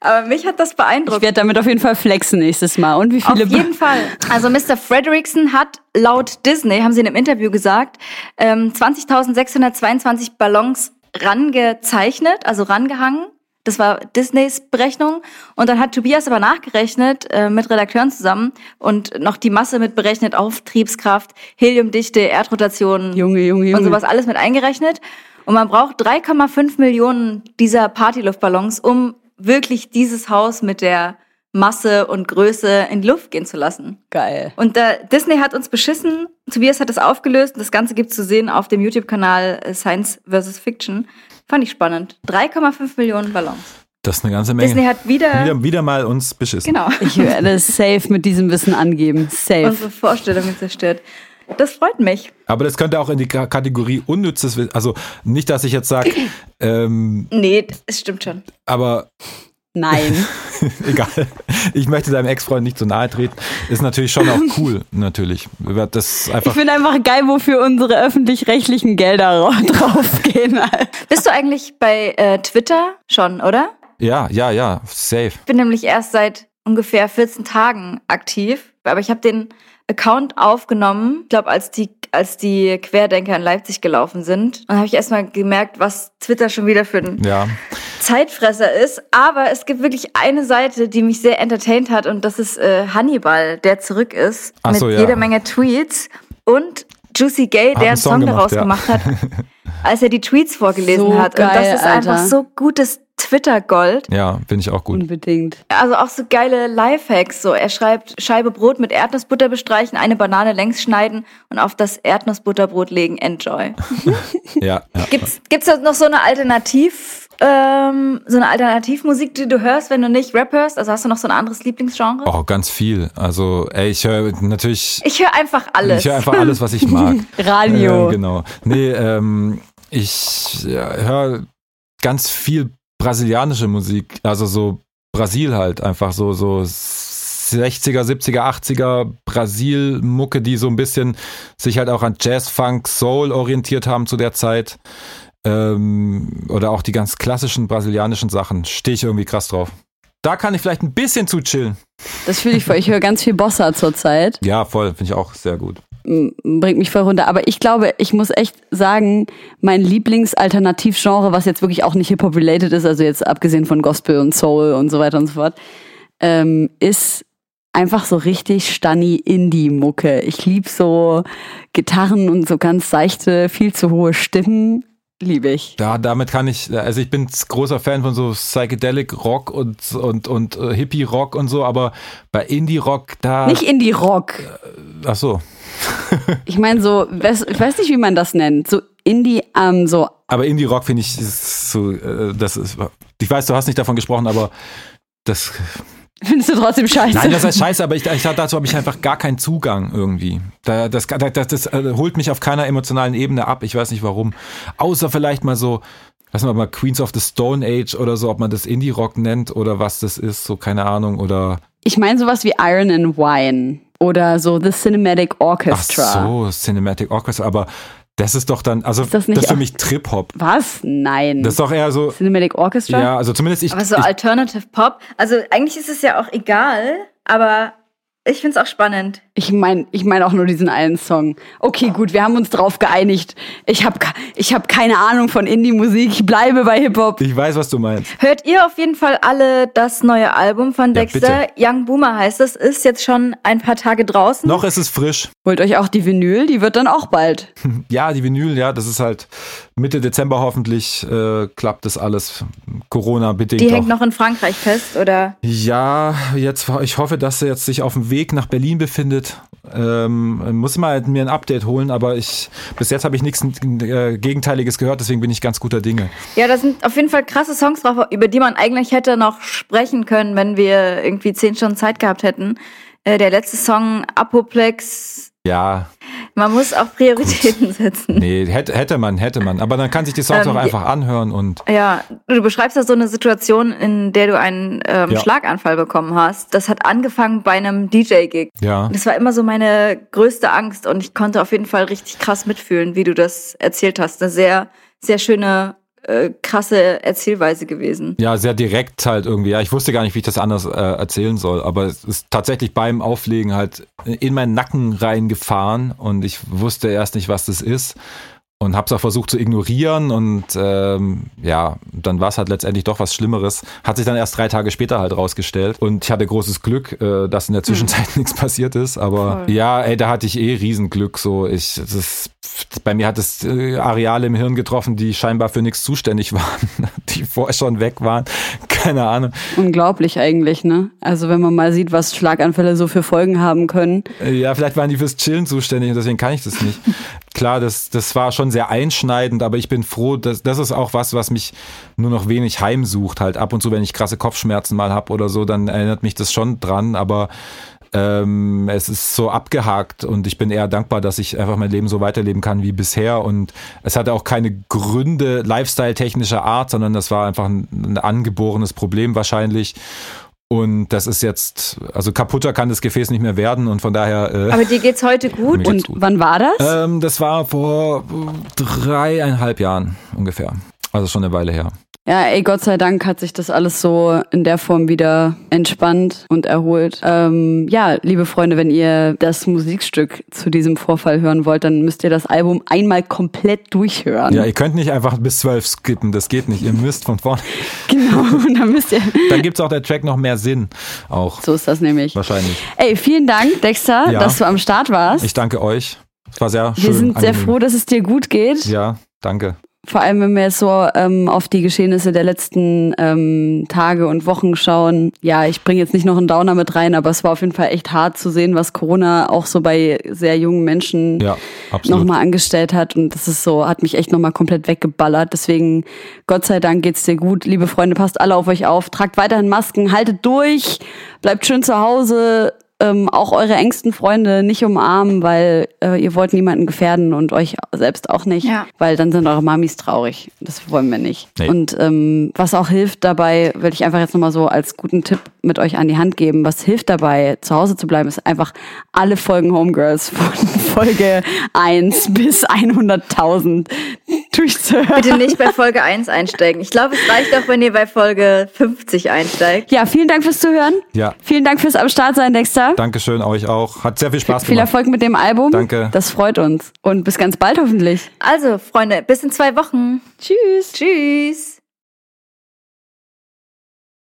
Aber mich hat das beeindruckt. Ich werde damit auf jeden Fall flexen nächstes Mal. Und wie viele? Auf jeden Fall. Also Mr. Fredrickson hat laut Disney, haben sie in einem Interview gesagt, 20.622 Ballons rangezeichnet, also rangehangen. Das war Disneys Berechnung. Und dann hat Tobias aber nachgerechnet, mit Redakteuren zusammen und noch die Masse mit berechnet, Auftriebskraft, Heliumdichte, Erdrotation, Junge. Und sowas alles mit eingerechnet. Und man braucht 3,5 Millionen dieser Partyluftballons, um wirklich dieses Haus mit der Masse und Größe in die Luft gehen zu lassen. Geil. Und Disney hat uns beschissen, Tobias hat das aufgelöst und das Ganze gibt's zu sehen auf dem YouTube-Kanal Science vs. Fiction. Fand ich spannend. 3,5 Millionen Ballons. Das ist eine ganze Menge. Disney hat wieder mal uns beschissen. Genau. Ich werde safe mit diesem Wissen angeben. Safe. Unsere Vorstellungen zerstört. Das freut mich. Aber das könnte auch in die Kategorie unnützes Wissen, also nicht, dass ich jetzt sage... nee, es stimmt schon. Aber... Nein. Egal. Ich möchte deinem Ex-Freund nicht so nahe treten. Ist natürlich schon auch cool, natürlich. Das einfach ich finde einfach geil, wofür unsere öffentlich-rechtlichen Gelder draufgehen. Bist du eigentlich bei Twitter schon, oder? Ja, safe. Ich bin nämlich erst seit ungefähr 14 Tagen aktiv, aber ich habe den Account aufgenommen, ich glaube, als die Querdenker in Leipzig gelaufen sind. Dann habe ich erstmal gemerkt, was Twitter schon wieder für ein Zeitfresser ist. Aber es gibt wirklich eine Seite, die mich sehr entertaint hat und das ist Hannibal, der zurück ist jeder Menge Tweets und Juicy Gay, der einen Song daraus gemacht hat, als er die Tweets vorgelesen so hat. Geil, und das ist einfach so gutes Twitter-Gold. Ja, finde ich auch gut. Unbedingt. Also auch so geile Lifehacks. So, er schreibt, Scheibe Brot mit Erdnussbutter bestreichen, eine Banane längs schneiden und auf das Erdnussbutterbrot legen. Enjoy. Ja. Gibt's da noch so eine Alternativmusik, die du hörst, wenn du nicht Rap hörst? Also hast du noch so ein anderes Lieblingsgenre? Oh, ganz viel. Also, ich höre natürlich... Ich höre einfach alles. Ich höre einfach alles, was ich mag. Radio. Genau. Nee, ich höre ganz viel brasilianische Musik, also so Brasil halt, einfach so 60er, 70er, 80er Brasil-Mucke, die so ein bisschen sich halt auch an Jazz, Funk, Soul orientiert haben zu der Zeit. Oder auch die ganz klassischen brasilianischen Sachen, stehe ich irgendwie krass drauf. Da kann ich vielleicht ein bisschen zu chillen. Das fühle ich voll, ich höre ganz viel Bossa zurzeit. Ja, voll, finde ich auch sehr gut. Bringt mich voll runter. Aber ich glaube, ich muss echt sagen, mein Lieblingsalternativgenre, was jetzt wirklich auch nicht Hip-Hop-related ist, also jetzt abgesehen von Gospel und Soul und so weiter und so fort, ist einfach so richtig Stunny-Indie-Mucke. Ich liebe so Gitarren und so ganz seichte, viel zu hohe Stimmen. Liebe ich. Also ich bin großer Fan von so Psychedelic Rock und Hippie Rock und so, aber bei Indie Rock da... Nicht Indie Rock. Ach so. Ich meine so, ich weiß nicht, wie man das nennt, so Indie, so... Aber Indie Rock finde ich so, das ist... Ich weiß, du hast nicht davon gesprochen, aber das... Findest du trotzdem scheiße? Nein, das heißt scheiße, aber dazu habe ich einfach gar keinen Zugang irgendwie. Das holt mich auf keiner emotionalen Ebene ab. Ich weiß nicht warum. Außer vielleicht mal so, lass mal Queens of the Stone Age oder so, ob man das Indie-Rock nennt oder was das ist, so keine Ahnung. Oder ich meine sowas wie Iron and Wine oder so The Cinematic Orchestra. Ach so, Cinematic Orchestra, aber das ist doch dann, also das ist für mich Trip-Hop. Was? Nein. Das ist doch eher so... Cinematic Orchestra? Ja, also zumindest ich... Aber so Alternative Pop, also eigentlich ist es ja auch egal, aber ich find's auch spannend. Ich meine auch nur diesen einen Song. Okay, gut, wir haben uns drauf geeinigt. Ich hab keine Ahnung von Indie-Musik, ich bleibe bei Hip-Hop. Ich weiß, was du meinst. Hört ihr auf jeden Fall alle das neue Album von Dexter? Ja, Yung Boomer heißt es, ist jetzt schon ein paar Tage draußen. Noch ist es frisch. Holt euch auch die Vinyl, die wird dann auch bald. Ja, die Vinyl, ja, das ist halt Mitte Dezember hoffentlich, klappt das alles Corona-bedingt. Die hängt noch in Frankreich fest, oder? Ja, jetzt, ich hoffe, dass sie jetzt sich auf dem Weg nach Berlin befindet. Muss mal mir ein Update holen, aber bis jetzt habe ich nichts Gegenteiliges gehört, deswegen bin ich ganz guter Dinge. Ja, da sind auf jeden Fall krasse Songs drauf, über die man eigentlich hätte noch sprechen können, wenn wir irgendwie 10 Stunden Zeit gehabt hätten. Der letzte Song, Apoplex. Ja. Man muss auch Prioritäten setzen. Nee, hätte man. Aber dann kann sich die Songs auch einfach anhören und... Ja, du beschreibst ja so eine Situation, in der du einen Schlaganfall bekommen hast. Das hat angefangen bei einem DJ-Gig. Ja. Das war immer so meine größte Angst und ich konnte auf jeden Fall richtig krass mitfühlen, wie du das erzählt hast. Eine sehr, sehr schöne... krasse Erzählweise gewesen. Ja, sehr direkt halt irgendwie. Ja, ich wusste gar nicht, wie ich das anders erzählen soll, aber es ist tatsächlich beim Auflegen halt in meinen Nacken reingefahren und ich wusste erst nicht, was das ist und hab's auch versucht zu ignorieren und dann war's halt letztendlich doch was Schlimmeres. Hat sich dann erst 3 Tage später halt rausgestellt und ich hatte großes Glück, dass in der Zwischenzeit nichts passiert ist, aber da hatte ich Riesenglück so. Bei mir hat es Areale im Hirn getroffen, die scheinbar für nichts zuständig waren, die vorher schon weg waren. Keine Ahnung. Unglaublich eigentlich, ne? Also wenn man mal sieht, was Schlaganfälle so für Folgen haben können. Ja, vielleicht waren die fürs Chillen zuständig und deswegen kann ich das nicht. Klar, das war schon sehr einschneidend, aber ich bin froh, das ist auch was mich nur noch wenig heimsucht. Halt ab und zu, wenn ich krasse Kopfschmerzen mal habe oder so, dann erinnert mich das schon dran, aber... es ist so abgehakt und ich bin eher dankbar, dass ich einfach mein Leben so weiterleben kann wie bisher und es hatte auch keine Gründe lifestyle-technischer Art, sondern das war einfach ein angeborenes Problem wahrscheinlich und das ist jetzt, also kaputter kann das Gefäß nicht mehr werden und von daher... Aber dir geht's heute gut und gut. Wann war das? Das war vor 3,5 Jahren ungefähr, also schon eine Weile her. Ja, Gott sei Dank hat sich das alles so in der Form wieder entspannt und erholt. Liebe Freunde, wenn ihr das Musikstück zu diesem Vorfall hören wollt, dann müsst ihr das Album einmal komplett durchhören. Ja, ihr könnt nicht einfach bis 12 skippen, das geht nicht. Ihr müsst von vorne. Genau, dann müsst ihr. Dann gibt's auch der Track noch mehr Sinn. Auch. So ist das nämlich. Wahrscheinlich. Vielen Dank, Dexter, dass du am Start warst. Ich danke euch. Es war sehr schön. Wir sind sehr froh, dass es dir gut geht. Ja, danke. Vor allem, wenn wir jetzt so auf die Geschehnisse der letzten Tage und Wochen schauen. Ja, ich bringe jetzt nicht noch einen Downer mit rein, aber es war auf jeden Fall echt hart zu sehen, was Corona auch so bei sehr jungen Menschen nochmal angestellt hat. Und das ist so, hat mich echt nochmal komplett weggeballert. Deswegen, Gott sei Dank geht's dir gut. Liebe Freunde, passt alle auf euch auf. Tragt weiterhin Masken, haltet durch, bleibt schön zu Hause. Auch eure engsten Freunde nicht umarmen, weil ihr wollt niemanden gefährden und euch selbst auch nicht, weil dann sind eure Mamis traurig. Das wollen wir nicht. Nee. Und was auch hilft dabei, will ich einfach jetzt nochmal so als guten Tipp mit euch an die Hand geben, was hilft dabei, zu Hause zu bleiben, ist einfach alle Folgen Homegirls von Folge 1 bis 100.000 durchzuhören. Bitte nicht bei Folge 1 einsteigen. Ich glaube, es reicht auch, wenn ihr bei Folge 50 einsteigt. Ja, vielen Dank fürs Zuhören. Ja. Vielen Dank fürs am Start sein, Dexter. Dankeschön euch auch. Hat sehr viel Spaß gemacht. Viel Erfolg mit dem Album. Danke. Das freut uns. Und bis ganz bald hoffentlich. Also, Freunde, bis in 2 Wochen. Tschüss. Tschüss.